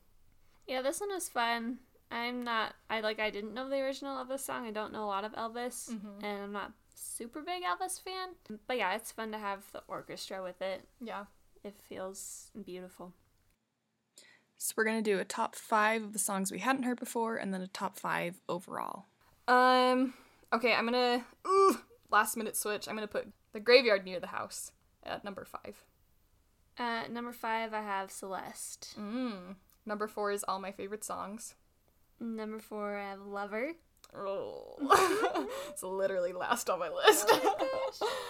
Yeah, this one is fun. I'm not, I like, I didn't know the original Elvis song. I don't know a lot of Elvis, mm-hmm. and I'm not super big Elvis fan, but yeah, it's fun to have the orchestra with it. Yeah, it feels beautiful. So we're gonna do a top five of the songs we hadn't heard before, and then a top five overall. Um, okay, I'm gonna ooh, last minute switch. I'm gonna put The Graveyard Near the House at number five. Uh, number five, I have Celeste. Mm. Number four is All My Favorite Songs. Number four, I have Lover. Oh. It's literally last on my list. Oh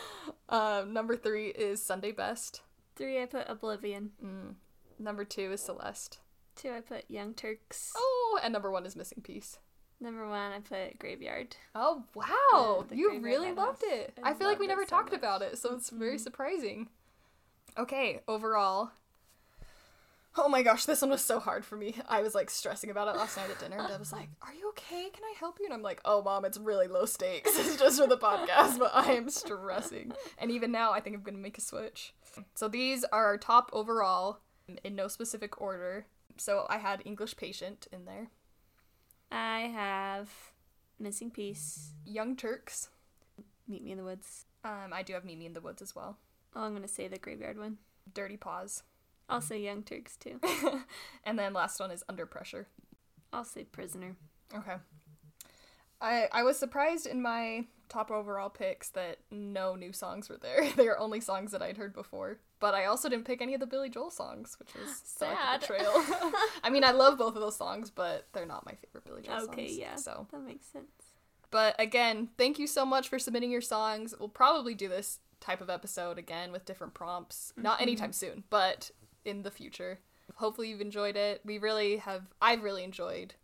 my um, number three is Sunday Best. Three, I put Oblivion. Mm. Number two is Celeste. Two, I put Young Turks. Oh, and number one is Missing Piece. Number one, I put Graveyard. Oh, wow. The, the you really loved it. I, I feel like we never talked so about it, so it's mm-hmm. very surprising. Okay, overall. Oh my gosh, this one was so hard for me. I was, like, stressing about it last night at dinner. I was like, are you okay? Can I help you? And I'm like, oh, Mom, it's really low stakes. It's just for the podcast, but I am stressing. And even now, I think I'm going to make a switch. So these are our top overall in no specific order. So I had English Patient in there. I have Missing Piece. Young Turks. Meet Me in the Woods. Um, I do have Meet Me in the Woods as well. Oh, I'm going to say the Graveyard one. Dirty Paws. I'll say Young Turks, too. And then last one is Under Pressure. I'll say Prisoner. Okay. I I was surprised in my top overall picks that no new songs were there. They are only songs that I'd heard before. But I also didn't pick any of the Billy Joel songs, which is sad. So betrayal. I mean, I love both of those songs, but they're not my favorite Billy Joel okay, songs. Okay, yeah. So. That makes sense. But again, thank you so much for submitting your songs. We'll probably do this type of episode again with different prompts. Mm-hmm. Not anytime soon, but in the future. Hopefully you've enjoyed it. We really have, I've really enjoyed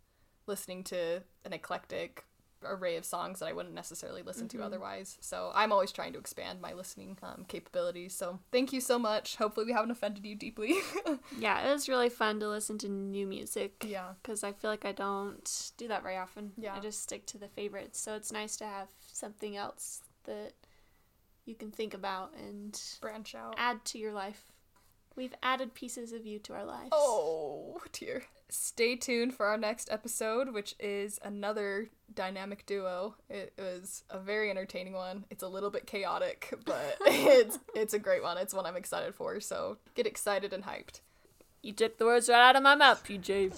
listening to an eclectic array of songs that I wouldn't necessarily listen mm-hmm. to otherwise. So I'm always trying to expand my listening um, capabilities. So thank you so much. Hopefully we haven't offended you deeply. Yeah, it was really fun to listen to new music. Yeah. Because I feel like I don't do that very often. Yeah. I just stick to the favorites. So it's nice to have something else that you can think about and branch out, add to your life. We've added pieces of you to our lives. Oh, dear. Stay tuned for our next episode, which is another dynamic duo. It was a very entertaining one. It's a little bit chaotic, but it's it's a great one. It's one I'm excited for, so get excited and hyped. You took the words right out of my mouth, P J.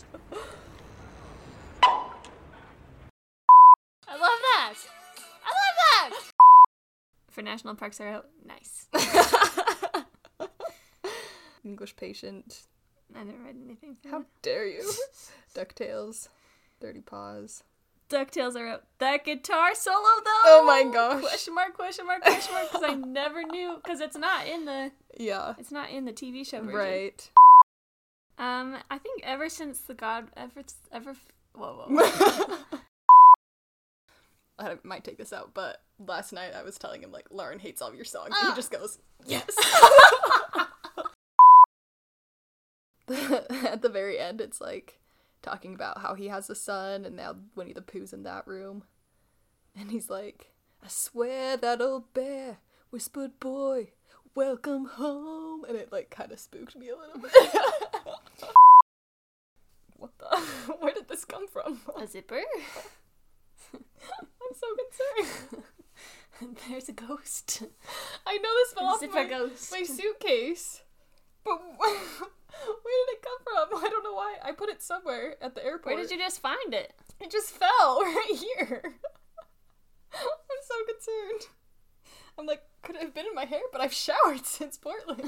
I love that! I love that! For National Parks are out, nice. English Patient. I never read anything from How it. dare you? DuckTales, Dirty Paws. DuckTales are out. That guitar solo, though! Oh my gosh. Question mark, question mark, question mark, because I never knew, because it's not in the... Yeah. It's not in the T V show version. Right. Um, I think ever since the God... Ever... ever whoa, whoa. whoa. I might take this out, but last night I was telling him, like, Lauren hates all of your songs, uh. and he just goes, yes! At the very end, it's like... talking about how he has a son, and now Winnie the Pooh's in that room. And he's like, I swear that old bear whispered, boy, welcome home. And it, like, kind of spooked me a little bit. What the? Where did this come from? A zipper? I'm so concerned. There's a ghost. I know this fell a off zipper my, ghost. my suitcase. But... where did it come from? I don't know why. I put it somewhere at the airport. Where did you just find it? It just fell right here. I'm so concerned. I'm like, could it have been in my hair? But I've showered since Portland.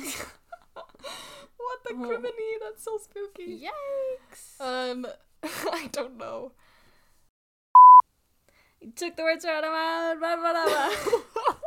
What the oh. criminy? That's so spooky. Yikes. Um, I don't know. You took the words right out of my mouth.